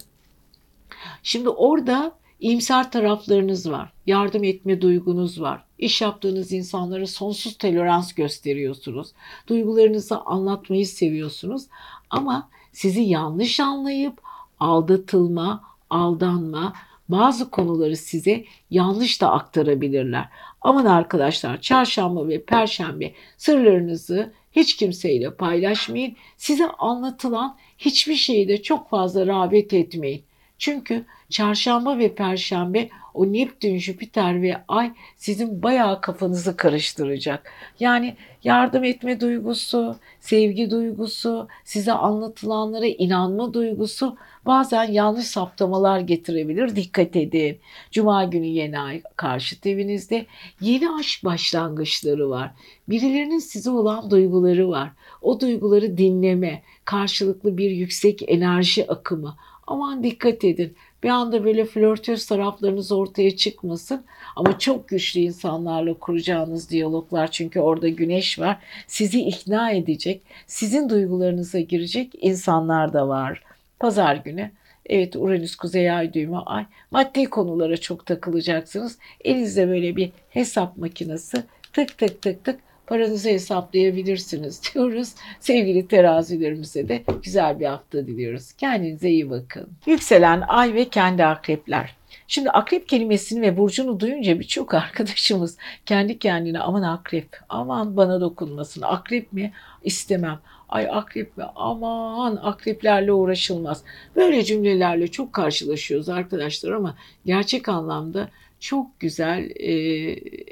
Şimdi orada İyimser taraflarınız var, yardım etme duygunuz var, iş yaptığınız insanlara sonsuz tolerans gösteriyorsunuz, duygularınızı anlatmayı seviyorsunuz ama sizi yanlış anlayıp aldatılma, aldanma, bazı konuları size yanlış da aktarabilirler. Aman arkadaşlar, çarşamba ve perşembe sırlarınızı hiç kimseyle paylaşmayın, size anlatılan hiçbir şeyi de çok fazla rağbet etmeyin. Çünkü çarşamba ve perşembe o Neptün, Jüpiter ve Ay sizin bayağı kafanızı karıştıracak. Yani yardım etme duygusu, sevgi duygusu, size anlatılanlara inanma duygusu bazen yanlış saptamalar getirebilir. Dikkat edin. Cuma günü yeni ay karşıt evinizde. Yeni aşk başlangıçları var. Birilerinin size olan duyguları var. O duyguları dinleme, karşılıklı bir yüksek enerji akımı. Aman dikkat edin. Bir anda böyle flörtöz taraflarınız ortaya çıkmasın. Ama çok güçlü insanlarla kuracağınız diyaloglar, çünkü orada güneş var. Sizi ikna edecek, sizin duygularınıza girecek insanlar da var. Pazar günü, evet, Uranüs Kuzey Ay düğümü Ay. Maddi konulara çok takılacaksınız. Elinizde böyle bir hesap makinesi, tık tık tık tık paranızı hesaplayabilirsiniz diyoruz. Sevgili terazilerimize de güzel bir hafta diliyoruz. Kendinize iyi bakın. Yükselen Ay ve kendi akrepler. Şimdi akrep kelimesini ve burcunu duyunca birçok arkadaşımız kendi kendine aman akrep, aman bana dokunmasın, akrep mi istemem, ay akrep mi, aman akreplerle uğraşılmaz. Böyle cümlelerle çok karşılaşıyoruz arkadaşlar ama gerçek anlamda çok güzel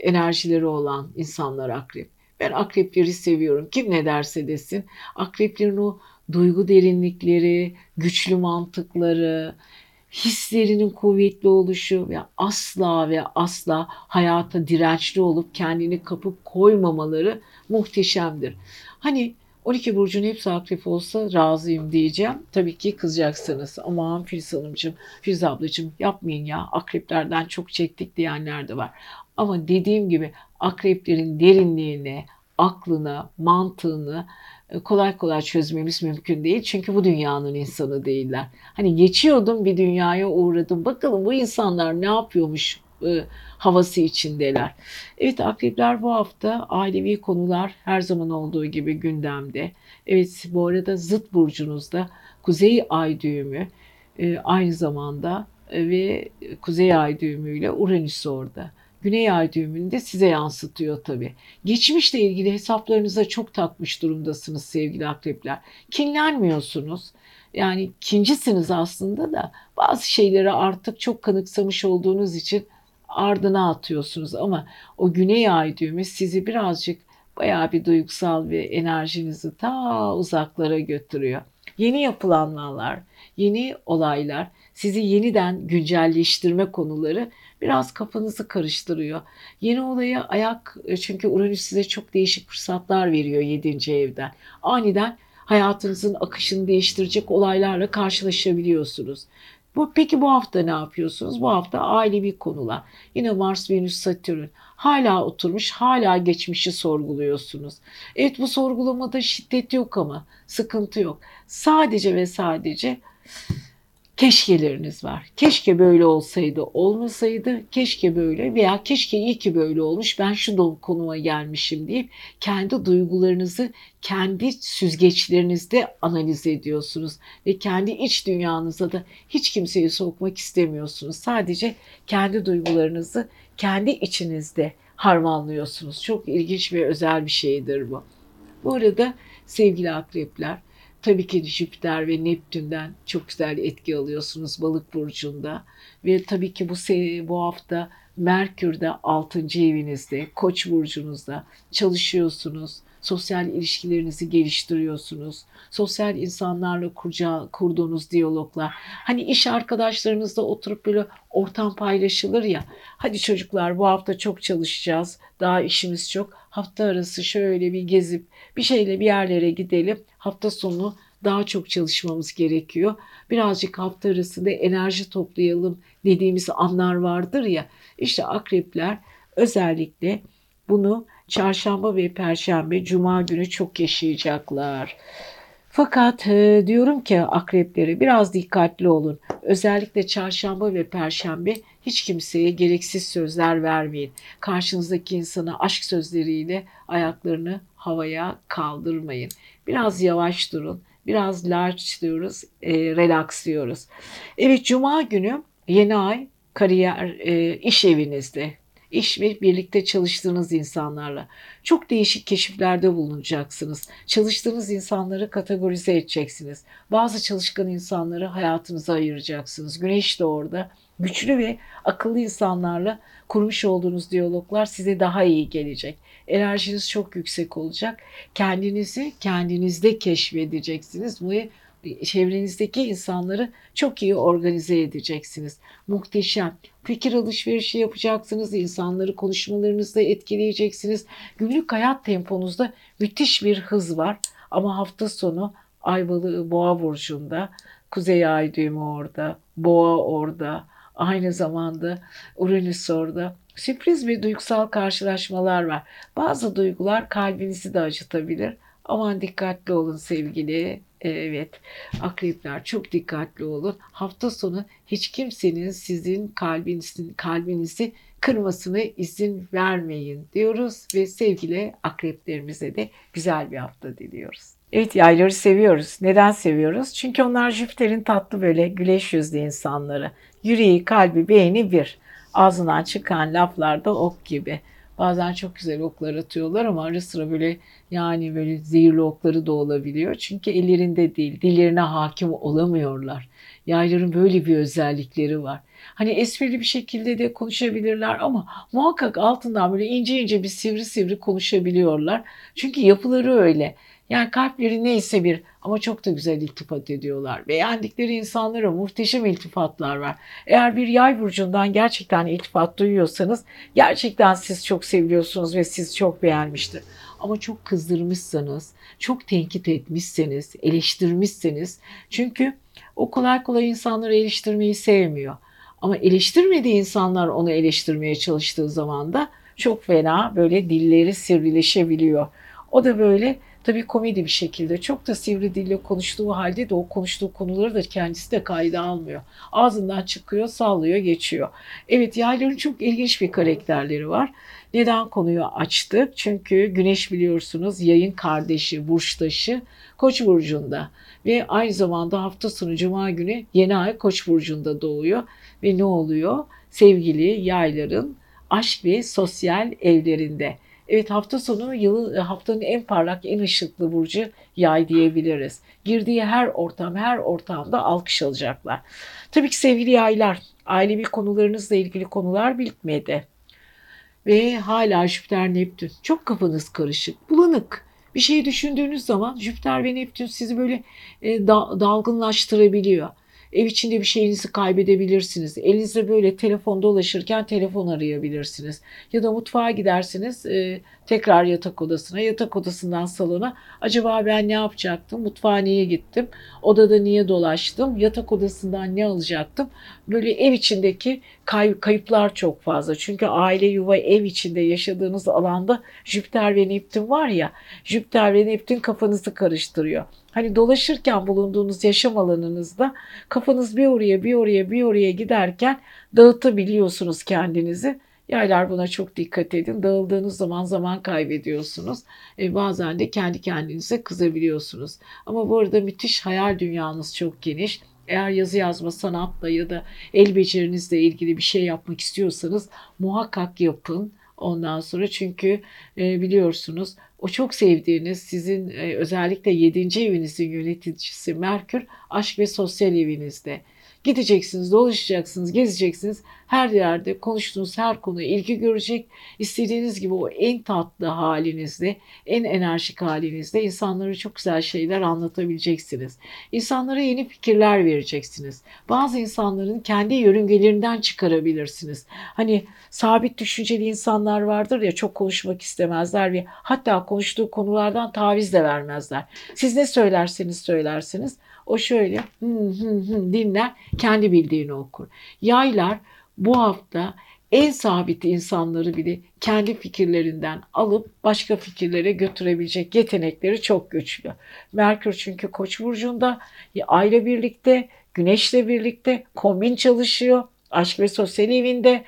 enerjileri olan insanlar akrep. Ben akrepleri seviyorum. Kim ne derse desin. Akreplerin o duygu derinlikleri, güçlü mantıkları, hislerinin kuvvetli oluşu ve asla ve asla hayata dirençli olup kendini kapıp koymamaları muhteşemdir. Hani 12 burcun hepsi akrep olsa razıyım diyeceğim. Tabii ki kızacaksınız. Aman Filiz Hanımcığım, Filiz ablacığım yapmayın ya, akreplerden çok çektik diyenler de var. Ama dediğim gibi akreplerin derinliğine, aklına, mantığını kolay kolay çözmemiz mümkün değil. Çünkü bu dünyanın insanı değiller. Hani geçiyordum bir dünyaya uğradım. Bakalım bu insanlar ne yapıyormuş havası içindeler. Evet, akrepler bu hafta ailevi konular her zaman olduğu gibi gündemde. Evet, bu arada zıt burcunuzda Kuzey Ay düğümü aynı zamanda ve Kuzey Ay düğümüyle Uranüs orada. Güney Ay düğümünü de size yansıtıyor tabii. Geçmişle ilgili hesaplarınıza çok takmış durumdasınız sevgili akrepler. Kinlenmiyorsunuz. Yani kincisiniz aslında da bazı şeyleri artık çok kanıksamış olduğunuz için ardına atıyorsunuz ama o Güney Ay düğümü sizi birazcık bayağı bir duygusal ve enerjinizi ta uzaklara götürüyor. Yeni yapılanmalar, yeni olaylar, sizi yeniden güncelleştirme konuları biraz kafanızı karıştırıyor. Yeni olaya ayak, çünkü Uranüs size çok değişik fırsatlar veriyor 7. evden. Aniden hayatınızın akışını değiştirecek olaylarla karşılaşabiliyorsunuz. Peki bu hafta ne yapıyorsunuz? Bu hafta ailevi konular. Yine Mars, Venüs, Satürn. Hala oturmuş, hala geçmişi sorguluyorsunuz. Evet, bu sorgulamada şiddet yok ama sıkıntı yok. Sadece ve sadece keşkeleriniz var. Keşke böyle olsaydı, olmasaydı, keşke böyle veya keşke iyi ki böyle olmuş, ben şu konuma gelmişim deyip kendi duygularınızı kendi süzgeçlerinizde analiz ediyorsunuz ve kendi iç dünyanıza da hiç kimseyi sokmak istemiyorsunuz. Sadece kendi duygularınızı kendi içinizde harmanlıyorsunuz. Çok ilginç ve özel bir şeydir bu. Bu arada Sevgili akrepler, tabii ki Jüpiter ve Neptün'den çok güzel etki alıyorsunuz Balık burcunda. Ve tabii ki bu hafta Merkür de 6. evinizde, Koç burcunuzda çalışıyorsunuz. Sosyal ilişkilerinizi geliştiriyorsunuz. Sosyal insanlarla kurduğunuz diyaloglar. Hani iş arkadaşlarınızla oturup böyle ortam paylaşılır ya. Hadi çocuklar, bu hafta çok çalışacağız. Daha işimiz çok. Hafta arası şöyle bir gezip bir şeyle bir yerlere gidelim. Hafta sonu daha çok çalışmamız gerekiyor. Birazcık hafta arası da enerji toplayalım dediğimiz anlar vardır ya. İşte akrepler özellikle bunu çarşamba ve perşembe, cuma günü çok yaşayacaklar. Fakat diyorum ki akreplere biraz dikkatli olun. Özellikle çarşamba ve perşembe hiç kimseye gereksiz sözler vermeyin. Karşınızdaki insana aşk sözleriyle ayaklarını havaya kaldırmayın. Biraz yavaş durun. Biraz larçlıyoruz, relaksıyoruz. Evet, cuma günü yeni ay kariyer, iş evinizde. İş ve birlikte çalıştığınız insanlarla çok değişik keşiflerde bulunacaksınız. Çalıştığınız insanları kategorize edeceksiniz. Bazı çalışkan insanları hayatınıza ayıracaksınız. Güneş de orada. Güçlü ve akıllı insanlarla kurmuş olduğunuz diyaloglar size daha iyi gelecek. Enerjiniz çok yüksek olacak. Kendinizi kendinizde keşfedeceksiniz. Bu çevrenizdeki insanları çok iyi organize edeceksiniz. Muhteşem. Fikir alışverişi yapacaksınız. İnsanları konuşmalarınızla etkileyeceksiniz. Günlük hayat temponuzda müthiş bir hız var. Ama hafta sonu Ay Balığı Boğa burcunda, Kuzey Ay düğümü orada, Boğa orada, aynı zamanda Uranüs orada. Sürpriz ve duygusal karşılaşmalar var. Bazı duygular kalbinizi de acıtabilir. Aman dikkatli olun sevgili. Evet, akrepler çok dikkatli olun. Hafta sonu hiç kimsenin sizin kalbinizi kırmasına izin vermeyin diyoruz ve sevgili akreplerimize de güzel bir hafta diliyoruz. Evet, yayları seviyoruz. Neden seviyoruz? Çünkü onlar Jüpiter'in tatlı böyle güleş yüzlü insanları. Yüreği, kalbi, beyni bir. Ağzından çıkan laflar da ok gibi. Bazen çok güzel oklar atıyorlar ama ara sıra böyle yani böyle zehirli okları da olabiliyor. Çünkü ellerinde değil, dillerine hakim olamıyorlar. Yayların böyle bir özellikleri var. Hani esprili bir şekilde de konuşabilirler ama muhakkak altından böyle ince ince bir sivri konuşabiliyorlar. Çünkü yapıları öyle. Yani kalpleri neyse bir ama çok da güzel iltifat ediyorlar. Beğendikleri insanlara muhteşem iltifatlar var. Eğer bir yay burcundan gerçekten iltifat duyuyorsanız gerçekten siz çok seviyorsunuz ve siz çok beğenmiştir. Ama çok kızdırmışsanız, çok tenkit etmişseniz, eleştirmişseniz. Çünkü o kolay kolay insanları eleştirmeyi sevmiyor. Ama eleştirmediği insanlar onu eleştirmeye çalıştığı zaman da çok fena böyle dilleri sivrileşebiliyor. O da böyle... Tabii komedi bir şekilde çok da sivri dille konuştuğu halde de o konuştuğu konuları da kendisi de kayda almıyor. Ağzından çıkıyor, sallıyor, geçiyor. Evet, yayların çok ilginç bir karakterleri var. Neden konuyu açtık? Çünkü Güneş biliyorsunuz yayın kardeşi, burçtaşı Koç burcunda ve aynı zamanda hafta sonu cuma günü yeni ay Koç burcunda doğuyor ve ne oluyor? Sevgili yayların aşk ve sosyal evlerinde. Evet, hafta sonu haftanın en parlak, en ışıklı burcu yay diyebiliriz. Girdiği her ortamda alkış alacaklar. Tabii ki sevgili yaylar, ailevi konularınızla ilgili konular bitmedi. Ve hala Jüpiter, Neptün. Çok kafanız karışık, bulanık. Bir şey düşündüğünüz zaman Jüpiter ve Neptün sizi böyle dalgınlaştırabiliyor. Ev içinde bir şeyinizi kaybedebilirsiniz. Elinizde böyle telefon dolaşırken telefon arayabilirsiniz. Ya da mutfağa gidersiniz tekrar yatak odasına, yatak odasından salona. Acaba ben ne yapacaktım? Mutfağa niye gittim? Odada niye dolaştım? Yatak odasından ne alacaktım? Böyle ev içindeki kayıplar çok fazla. Çünkü aile, yuva, ev içinde yaşadığınız alanda Jüpiter ve Neptün var ya. Jüpiter ve Neptün kafanızı karıştırıyor. Hani dolaşırken bulunduğunuz yaşam alanınızda kafanız bir oraya giderken dağıtabiliyorsunuz kendinizi. Yaylar, buna çok dikkat edin. Dağıldığınız zaman kaybediyorsunuz. Bazen de kendi kendinize kızabiliyorsunuz. Ama bu arada müthiş hayal dünyanız çok geniş. Eğer yazı yazma, sanatla ya da el becerinizle ilgili bir şey yapmak istiyorsanız muhakkak yapın. Ondan sonra çünkü biliyorsunuz o çok sevdiğiniz sizin özellikle 7. evinizin yöneticisi Merkür aşk ve sosyal evinizde. Gideceksiniz, dolaşacaksınız, gezeceksiniz. Her yerde konuştuğunuz her konu ilgi görecek. İstediğiniz gibi o en tatlı halinizde, en enerjik halinizde insanlara çok güzel şeyler anlatabileceksiniz. İnsanlara yeni fikirler vereceksiniz. Bazı insanların kendi yörüngelerinden çıkarabilirsiniz. Hani sabit düşünceli insanlar vardır ya, çok konuşmak istemezler ve hatta konuştuğu konulardan taviz de vermezler. Siz ne söylerseniz o şöyle dinler, kendi bildiğini okur. Yaylar bu hafta en sabit insanları bile kendi fikirlerinden alıp başka fikirlere götürebilecek yetenekleri çok güçlü. Merkür çünkü Koç burcunda, Ay'la birlikte, Güneş'le birlikte kombin çalışıyor. Aşk ve sosyal evinde.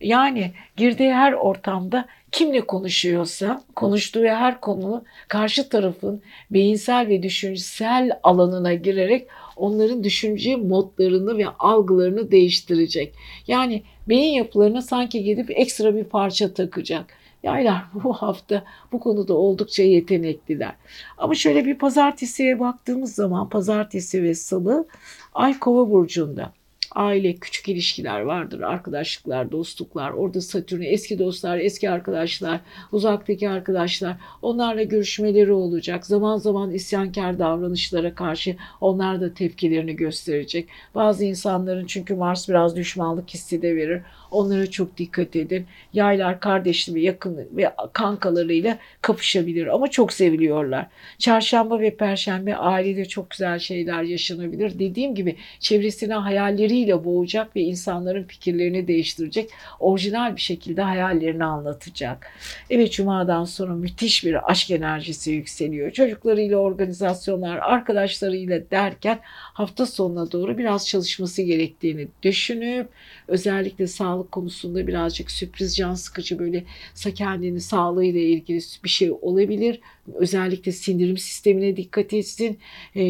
Yani girdiği her ortamda kimle konuşuyorsa, konuştuğu her konu karşı tarafın beyinsel ve düşünsel alanına girerek onların düşünce modlarını ve algılarını değiştirecek. Yani beyin yapılarına sanki gidip ekstra bir parça takacak. Yaylar bu hafta bu konuda oldukça yetenekliler. Ama şöyle bir pazartesiye baktığımız zaman, pazartesi ve salı Ay Kova burcunda. Aile, küçük ilişkiler vardır, arkadaşlıklar, dostluklar, orada Satürn'ü, eski dostlar, eski arkadaşlar, uzaktaki arkadaşlar, onlarla görüşmeleri olacak. Zaman zaman isyankar davranışlara karşı onlar da tepkilerini gösterecek. Bazı insanların çünkü Mars biraz düşmanlık hissi de verir. Onlara çok dikkat edin. Yaylar kardeşli ve yakın ve kankalarıyla kapışabilir ama çok seviliyorlar. Çarşamba ve perşembe ailede çok güzel şeyler yaşanabilir. Dediğim gibi çevresine hayalleriyle boğacak ve insanların fikirlerini değiştirecek. Orijinal bir şekilde hayallerini anlatacak. Evet, cumadan sonra müthiş bir aşk enerjisi yükseliyor. Çocuklarıyla organizasyonlar, arkadaşlarıyla derken hafta sonuna doğru biraz çalışması gerektiğini düşünüp özellikle sağlık konusunda birazcık sürpriz, can sıkıcı, böyle kendini sağlığıyla ilgili bir şey olabilir. Özellikle sindirim sistemine dikkat etsin,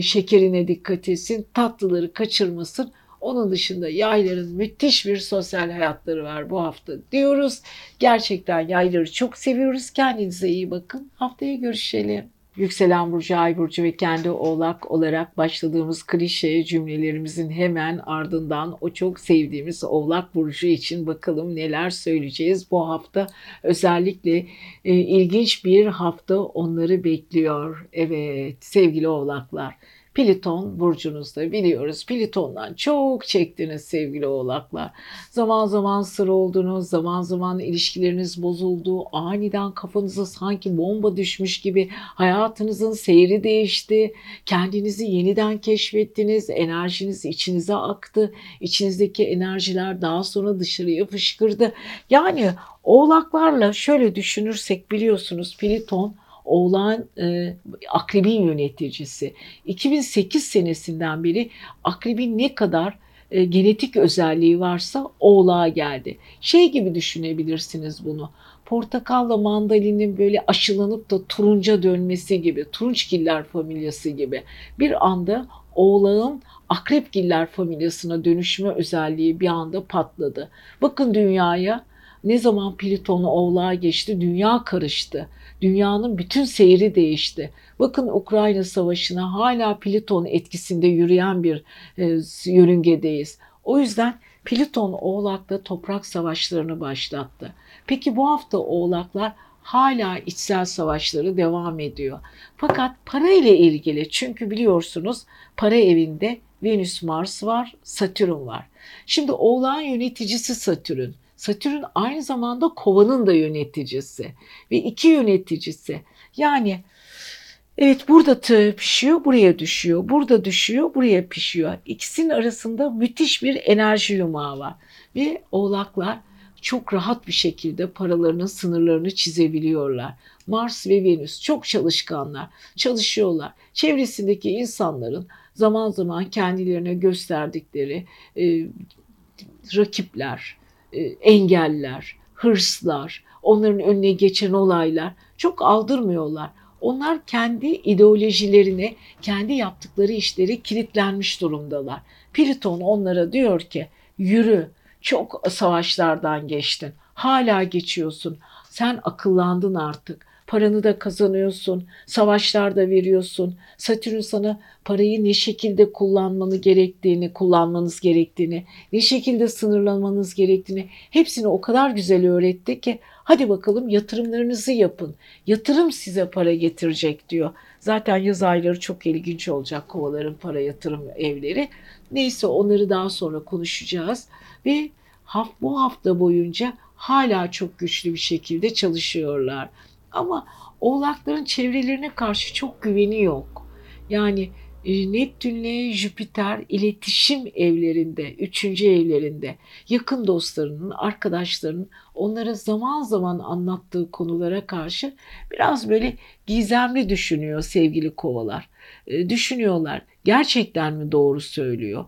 şekerine dikkat etsin, tatlıları kaçırmasın. Onun dışında yayların müthiş bir sosyal hayatları var bu hafta diyoruz. Gerçekten yayları çok seviyoruz. Kendinize iyi bakın. Haftaya görüşelim. Yükselen burcu, ay burcu ve kendi oğlak olarak başladığımız klişe cümlelerimizin hemen ardından o çok sevdiğimiz oğlak burcu için bakalım neler söyleyeceğiz. Bu hafta özellikle ilginç bir hafta onları bekliyor. Evet sevgili oğlaklar. Plüton burcunuzda, biliyoruz Plüton'dan çok çektiniz sevgili oğlaklar. Zaman zaman sır oldunuz, zaman zaman ilişkileriniz bozuldu, aniden kafanıza sanki bomba düşmüş gibi hayatınızın seyri değişti, kendinizi yeniden keşfettiniz, enerjiniz içinize aktı, içinizdeki enerjiler daha sonra dışarıya fışkırdı. Yani oğlaklarla şöyle düşünürsek, biliyorsunuz Plüton Oğlağın akrebin yöneticisi. 2008 senesinden beri akrebin ne kadar genetik özelliği varsa oğlağa geldi. Şey gibi düşünebilirsiniz bunu. Portakalla mandalinin böyle aşılanıp da turunca dönmesi gibi. Turunçgiller familyası gibi. Bir anda oğlağın akrepgiller familyasına dönüşme özelliği bir anda patladı. Bakın dünyaya. Ne zaman Plüton Oğlağa geçti, dünya karıştı. Dünyanın bütün seyri değişti. Bakın Ukrayna Savaşı'na hala Plüton etkisinde yürüyen bir yörüngedeyiz. O yüzden Plüton Oğlak'ta toprak savaşlarını başlattı. Peki bu hafta Oğlaklar hala içsel savaşları devam ediyor. Fakat para ile ilgili, çünkü biliyorsunuz para evinde Venüs, Mars var, Satürn var. Şimdi Oğlağın yöneticisi Satürn. Satürn aynı zamanda Kova'nın da yöneticisi ve iki yöneticisi. Yani evet, burada pişiyor, buraya düşüyor, burada düşüyor, buraya pişiyor. İkisinin arasında müthiş bir enerji yumağı var ve oğlaklar çok rahat bir şekilde paralarının sınırlarını çizebiliyorlar. Mars ve Venüs çok çalışkanlar, çalışıyorlar. Çevresindeki insanların zaman zaman kendilerine gösterdikleri rakipler, engeller, hırslar, onların önüne geçen olaylar çok aldırmıyorlar. Onlar kendi ideolojilerine, kendi yaptıkları işleri kilitlenmiş durumdalar. Plüton onlara diyor ki yürü, çok savaşlardan geçtin. hala geçiyorsun. Sen akıllandın artık. Paranı da kazanıyorsun, savaşlarda veriyorsun. Satürn sana parayı ne şekilde kullanmanız gerektiğini, ne şekilde sınırlamanız gerektiğini hepsini o kadar güzel öğretti ki hadi bakalım yatırımlarınızı yapın. Yatırım size para getirecek diyor. Zaten yaz ayları çok ilginç olacak kovaların para yatırım evleri. Neyse onları daha sonra konuşacağız. Ve bu hafta boyunca hala çok güçlü bir şekilde çalışıyorlar. Ama oğlakların çevrelerine karşı çok güveni yok. Yani Neptün'le Jüpiter iletişim evlerinde, 3. evlerinde yakın dostlarının, arkadaşlarının onlara zaman zaman anlattığı konulara karşı biraz böyle gizemli düşünüyor sevgili kovalar. Düşünüyorlar. Gerçekten mi doğru söylüyor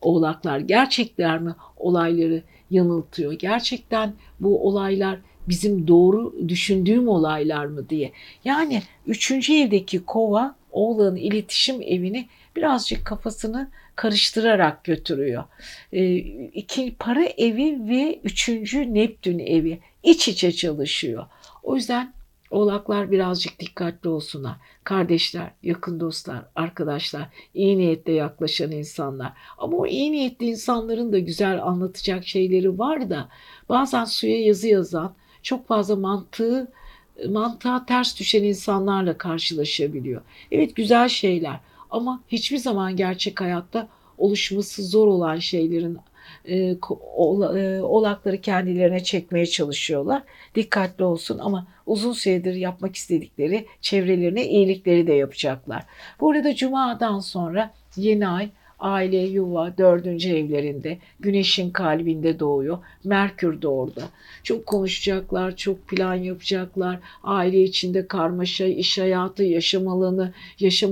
oğlaklar? Gerçekten mi olayları yanıltıyor? Gerçekten bu olaylar bizim doğru düşündüğüm olaylar mı diye. Yani 3. evdeki kova oğlanın iletişim evini birazcık kafasını karıştırarak götürüyor. Para evi ve 3. Neptün evi iç içe çalışıyor. O yüzden oğlaklar birazcık dikkatli olsunlar. Kardeşler, yakın dostlar, arkadaşlar, iyi niyetle yaklaşan insanlar. Ama o iyi niyetli insanların da güzel anlatacak şeyleri var da bazen suya yazı yazan, çok fazla mantığa ters düşen insanlarla karşılaşabiliyor. Evet güzel şeyler ama hiçbir zaman gerçek hayatta oluşması zor olan şeylerin oğlakları kendilerine çekmeye çalışıyorlar. Dikkatli olsun ama uzun süredir yapmak istedikleri çevrelerine iyilikleri de yapacaklar. Bu arada cumadan sonra yeni ay aile, yuva, 4. evlerinde, güneşin kalbinde doğuyor. Merkür de orada. Çok konuşacaklar, çok plan yapacaklar. Aile içinde karmaşa, iş hayatı, yaşam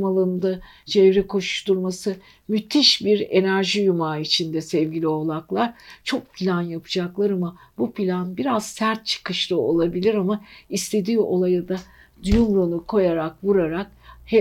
alanında çevre koşuşturması. Müthiş bir enerji yumağı içinde sevgili oğlaklar. Çok plan yapacaklar ama bu plan biraz sert çıkışlı olabilir ama istediği olaya da yumruğunu koyarak, vurarak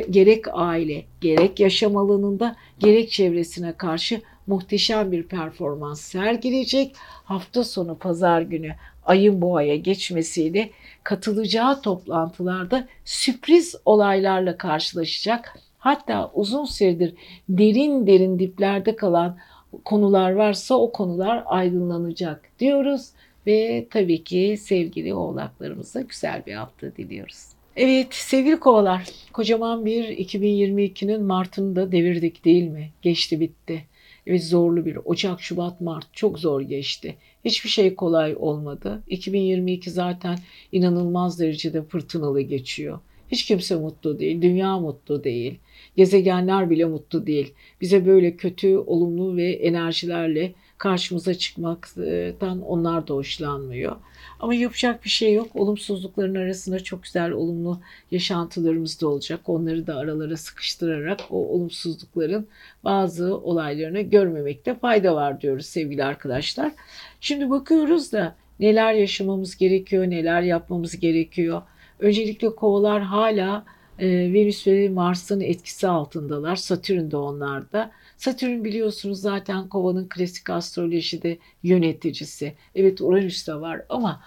gerek aile, gerek yaşam alanında, gerek çevresine karşı muhteşem bir performans sergileyecek. Hafta sonu pazar günü ayın boğaya geçmesiyle katılacağı toplantılarda sürpriz olaylarla karşılaşacak. Hatta uzun süredir derin diplerde kalan konular varsa o konular aydınlanacak diyoruz. Ve tabii ki sevgili oğlaklarımıza güzel bir hafta diliyoruz. Evet sevgili kovalar, kocaman bir 2022'nin Mart'ını da devirdik değil mi? Geçti bitti. Evet zorlu bir Ocak, Şubat, Mart çok zor geçti. Hiçbir şey kolay olmadı. 2022 zaten inanılmaz derecede fırtınalı geçiyor. Hiç kimse mutlu değil, dünya mutlu değil, gezegenler bile mutlu değil. Bize böyle kötü, olumlu ve enerjilerle karşımıza çıkmaktan onlar da hoşlanmıyor. Ama yapacak bir şey yok. Olumsuzlukların arasında çok güzel olumlu yaşantılarımız da olacak. Onları da aralara sıkıştırarak o olumsuzlukların bazı olaylarını görmemekte fayda var diyoruz sevgili arkadaşlar. Şimdi bakıyoruz da neler yaşamamız gerekiyor, neler yapmamız gerekiyor. Öncelikle kovalar hala Venüs ve Mars'ın etkisi altındalar. Satürn de onlarda. Satürn biliyorsunuz zaten kovanın klasik astrolojide yöneticisi. Evet Uranüs de var ama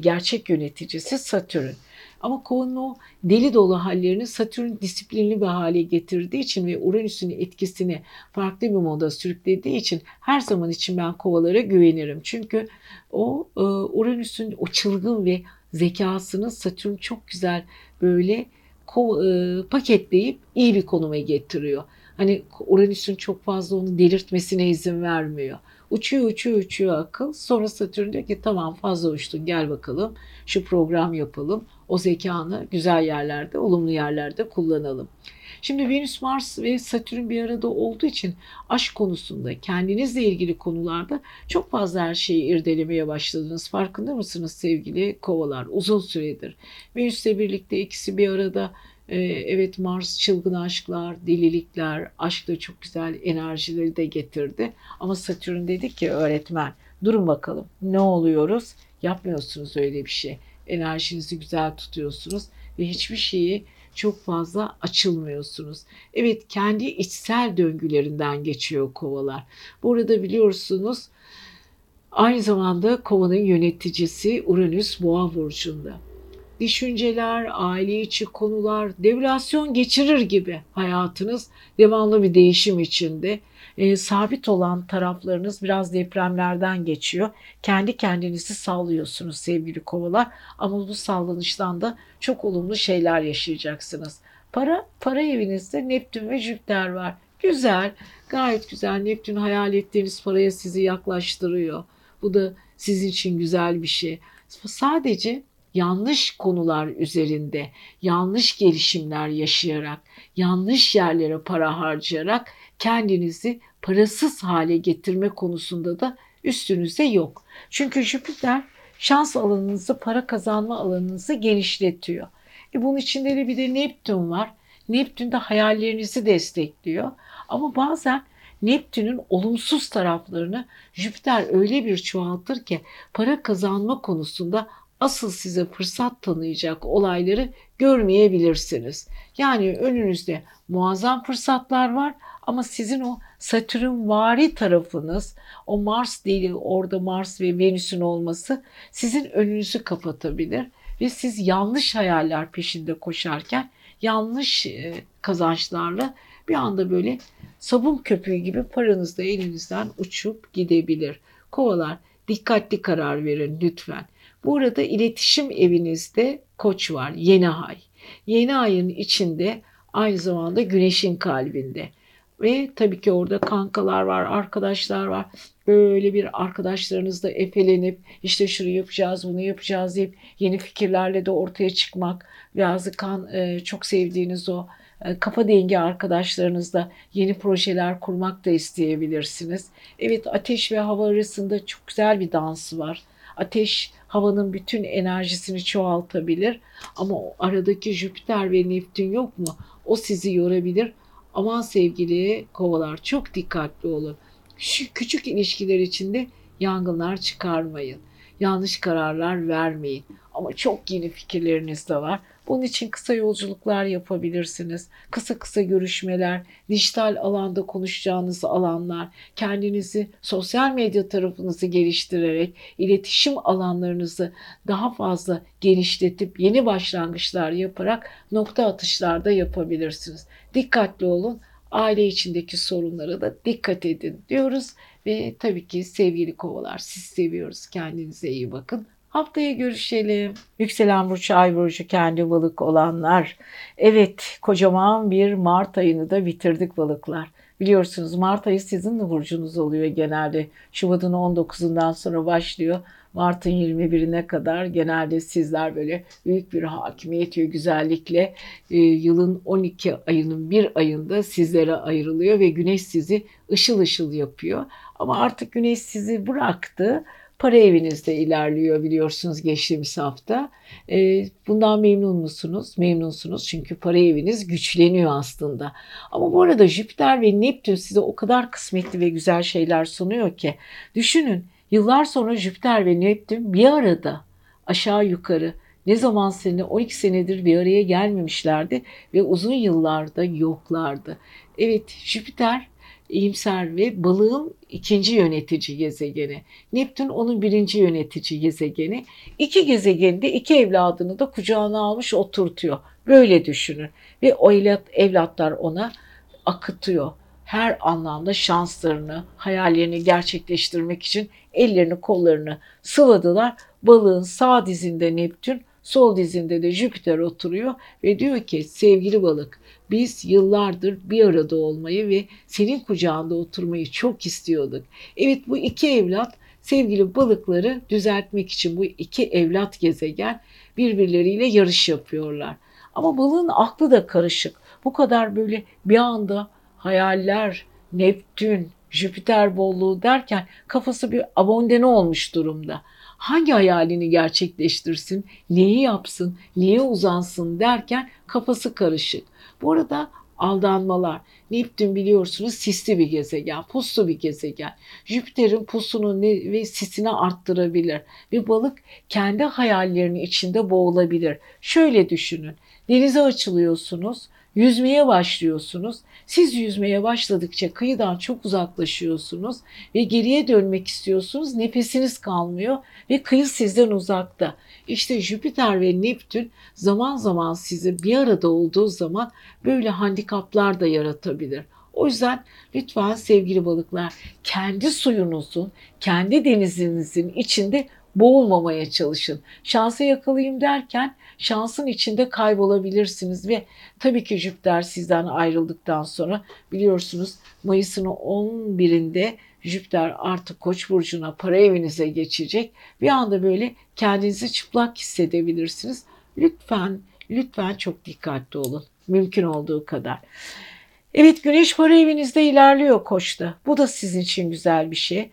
gerçek yöneticisi Satürn. Ama kovanın o deli dolu hallerini Satürn disiplinli bir hale getirdiği için ve Uranüs'ün etkisini farklı bir moda sürüklediği için her zaman için ben kovalara güvenirim. Çünkü o Uranüs'ün o çılgın ve zekasını Satürn çok güzel böyle paketleyip iyi bir konuma getiriyor. Hani Uranüs'ün çok fazla onu delirtmesine izin vermiyor. Uçuyor akıl. Sonra Satürn diyor ki tamam fazla uçtun gel bakalım şu program yapalım. O zekanı güzel yerlerde, olumlu yerlerde kullanalım. Şimdi Venüs, Mars ve Satürn bir arada olduğu için aşk konusunda, kendinizle ilgili konularda çok fazla her şeyi irdelemeye başladınız. Farkında mısınız sevgili kovalar? Uzun süredir. Venüs'le birlikte ikisi bir arada. Evet Mars çılgın aşklar, delilikler, aşkla çok güzel enerjileri de getirdi. Ama Satürn dedi ki öğretmen durun bakalım ne oluyoruz? Yapmıyorsunuz öyle bir şey. Enerjinizi güzel tutuyorsunuz ve hiçbir şeyi çok fazla açılmıyorsunuz. Evet kendi içsel döngülerinden geçiyor kovalar. Bu arada biliyorsunuz Aynı zamanda kovanın yöneticisi Uranüs Boğa burcunda. Düşünceler, aile içi konular, devrasyon geçirir gibi hayatınız devamlı bir değişim içinde. Sabit olan taraflarınız biraz depremlerden geçiyor. Kendi kendinizi sallıyorsunuz sevgili kovalar. Ama bu sallanıştan da çok olumlu şeyler yaşayacaksınız. Para evinizde Neptün ve Jüpiter var. Güzel, gayet güzel. Neptün hayal ettiğiniz paraya sizi yaklaştırıyor. Bu da sizin için güzel bir şey. Sadece yanlış konular üzerinde, yanlış gelişimler yaşayarak, yanlış yerlere para harcayarak kendinizi parasız hale getirme konusunda da üstünüze yok. Çünkü Jüpiter şans alanınızı, para kazanma alanınızı genişletiyor. Bunun içinde de bir de Neptün var. Neptün de hayallerinizi destekliyor. Ama bazen Neptün'ün olumsuz taraflarını Jüpiter öyle bir çoğaltır ki para kazanma konusunda asıl size fırsat tanıyacak olayları görmeyebilirsiniz. Yani önünüzde muazzam fırsatlar var ama sizin o Satürnvari tarafınız, o Mars değil, orada Mars ve Venüs'ün olması sizin önünüzü kapatabilir ve siz yanlış hayaller peşinde koşarken yanlış kazançlarla bir anda böyle sabun köpüğü gibi paranız da elinizden uçup gidebilir. Kovalar, dikkatli karar verin lütfen. Bu arada iletişim evinizde Koç var, yeni ay. Yeni ayın içinde aynı zamanda Güneş'in kalbinde. Ve tabii ki orada kankalar var, arkadaşlar var. Böyle bir arkadaşlarınızla efelenip işte şunu yapacağız, bunu yapacağız deyip yeni fikirlerle de ortaya çıkmak. Biraz çok sevdiğiniz o kafa dengi arkadaşlarınızla yeni projeler kurmak da isteyebilirsiniz. Evet, ateş ve hava arasında çok güzel bir dansı var. Ateş havanın bütün enerjisini çoğaltabilir ama o aradaki Jüpiter ve Neptün yok mu? O sizi yorabilir. Aman sevgili kovalar, çok dikkatli olun. Şu küçük ilişkiler içinde yangınlar çıkarmayın. Yanlış kararlar vermeyin. Ama çok yeni fikirleriniz de var. Bunun için kısa yolculuklar yapabilirsiniz. Kısa görüşmeler, dijital alanda konuşacağınız alanlar, kendinizi sosyal medya tarafınızı geliştirerek iletişim alanlarınızı daha fazla genişletip yeni başlangıçlar yaparak nokta atışlarda yapabilirsiniz. Dikkatli olun. Aile içindeki sorunlara da dikkat edin diyoruz. Ve tabii ki sevgili kovalar, sizi seviyoruz. Kendinize iyi bakın. Haftaya görüşelim. Yükselen burç, ay burcu, kendi balık olanlar. Evet, kocaman bir Mart ayını da bitirdik balıklar. Biliyorsunuz Mart ayı sizin de burcunuz oluyor genelde. Şubat'ın 19'undan sonra başlıyor. Mart'ın 21'ine kadar genelde sizler böyle büyük bir hakimiyet ve güzellikle yılın 12 ayının bir ayında sizlere ayrılıyor ve Güneş sizi ışıl ışıl yapıyor. Ama artık Güneş sizi bıraktı. Para evinizde ilerliyor biliyorsunuz geçtiğimiz hafta. Bundan memnun musunuz? Memnunsunuz çünkü para eviniz güçleniyor aslında. Ama bu arada Jüpiter ve Neptün size o kadar kısmetli ve güzel şeyler sunuyor ki. Düşünün, yıllar sonra Jüpiter ve Neptün bir arada aşağı yukarı ne zaman 12 senedir bir araya gelmemişlerdi ve uzun yıllarda yoklardı. Evet, Jüpiter iyimser ve balığın ikinci yönetici gezegeni. Neptün onun birinci yönetici gezegeni. İki gezegeni de, iki evladını da kucağına almış oturtuyor. Böyle düşünün. Ve o evlatlar ona akıtıyor. Her anlamda şanslarını, hayallerini gerçekleştirmek için ellerini kollarını sıvadılar. Balığın sağ dizinde Neptün, sol dizinde de Jüpiter oturuyor ve diyor ki sevgili balık, biz yıllardır bir arada olmayı ve senin kucağında oturmayı çok istiyorduk. Evet, bu iki evlat sevgili balıkları düzeltmek için bu iki evlat gezegen birbirleriyle yarış yapıyorlar. Ama balığın aklı da karışık. Bu kadar böyle bir anda hayaller, Neptün, Jüpiter bolluğu derken kafası bir abondene olmuş durumda. Hangi hayalini gerçekleştirsin, neyi yapsın, neye uzansın derken kafası karışık. Bu arada aldanmalar. Neptün biliyorsunuz sisli bir gezegen, puslu bir gezegen. Jüpiter'in pusunu ve sisini arttırabilir. Bir balık kendi hayallerinin içinde boğulabilir. Şöyle düşünün, denize açılıyorsunuz. Yüzmeye başlıyorsunuz. Siz yüzmeye başladıkça kıyıdan çok uzaklaşıyorsunuz ve geriye dönmek istiyorsunuz. Nefesiniz kalmıyor ve kıyı sizden uzakta. İşte Jüpiter ve Neptün zaman zaman sizi bir arada olduğu zaman böyle handikaplar da yaratabilir. O yüzden lütfen sevgili balıklar kendi suyunuzun, kendi denizinizin içinde boğulmamaya çalışın. Şansa yakalayayım derken şansın içinde kaybolabilirsiniz ve tabii ki Jüpiter sizden ayrıldıktan sonra biliyorsunuz Mayıs'ın 11'inde Jüpiter artık Koç burcuna, para evinize geçecek. Bir anda böyle kendinizi çıplak hissedebilirsiniz. Lütfen çok dikkatli olun. Mümkün olduğu kadar. Evet, Güneş para evinizde ilerliyor Koç'ta. Bu da sizin için güzel bir şey.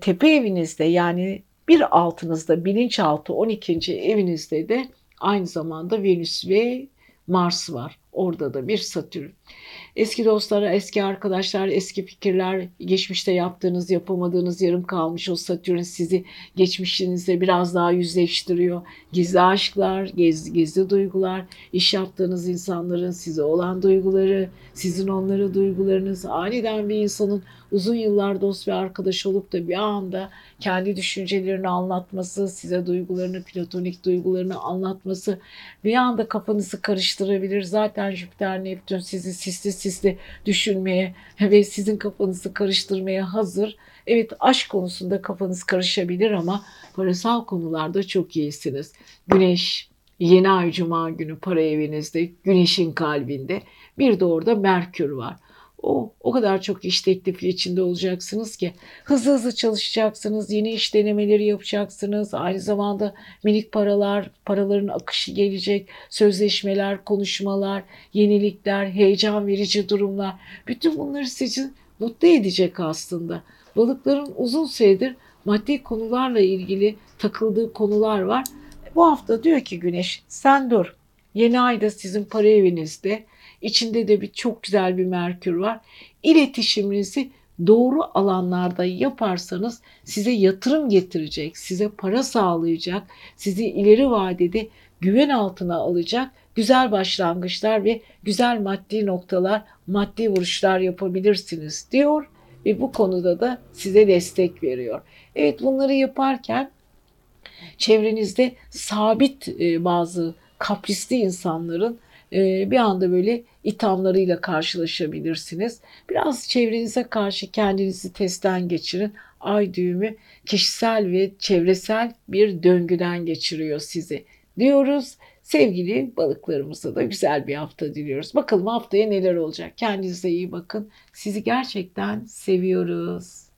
Tepe evinizde, yani bir altınızda, bilinçaltı 12. evinizde de aynı zamanda Venüs ve Mars var. Orada da bir Satürn. Eski dostlara, eski arkadaşlar, eski fikirler, geçmişte yaptığınız, yapamadığınız, yarım kalmış o Satürn sizi geçmişinizle biraz daha yüzleştiriyor. Gizli aşklar, gizli duygular, iş yaptığınız insanların size olan duyguları, sizin onlara duygularınız, aniden bir insanın uzun yıllar dost ve arkadaş olup da bir anda kendi düşüncelerini anlatması, size duygularını, platonik duygularını anlatması bir anda kafanızı karıştırabilir. Zaten Jüpiter, Neptün sizi sisli düşünmeye ve sizin kafanızı karıştırmaya hazır. Evet, aşk konusunda kafanız karışabilir ama parasal konularda çok iyisiniz. Güneş yeni ay cuma günü para evinizde, Güneş'in kalbinde. Bir de orada Merkür var. O kadar çok iş teklifi içinde olacaksınız ki hızlı çalışacaksınız, yeni iş denemeleri yapacaksınız. Aynı zamanda minik paraların akışı gelecek, sözleşmeler, konuşmalar, yenilikler, heyecan verici durumlar. Bütün bunları sizi mutlu edecek aslında. Balıkların uzun süredir maddi konularla ilgili takıldığı konular var. Bu hafta diyor ki Güneş, sen dur. Yeni ayda sizin para evinizde. İçinde de bir çok güzel bir Merkür var. İletişiminizi doğru alanlarda yaparsanız size yatırım getirecek, size para sağlayacak, sizi ileri vadede güven altına alacak güzel başlangıçlar ve güzel maddi noktalar, maddi vuruşlar yapabilirsiniz diyor ve bu konuda da size destek veriyor. Evet, bunları yaparken çevrenizde sabit bazı kaprisli insanların bir anda böyle ithamlarıyla karşılaşabilirsiniz. Biraz çevrenize karşı kendinizi testten geçirin. Ay düğümü kişisel ve çevresel bir döngüden geçiriyor sizi diyoruz. Sevgili balıklarımıza da güzel bir hafta diliyoruz. Bakalım haftaya neler olacak. Kendinize iyi bakın. Sizi gerçekten seviyoruz.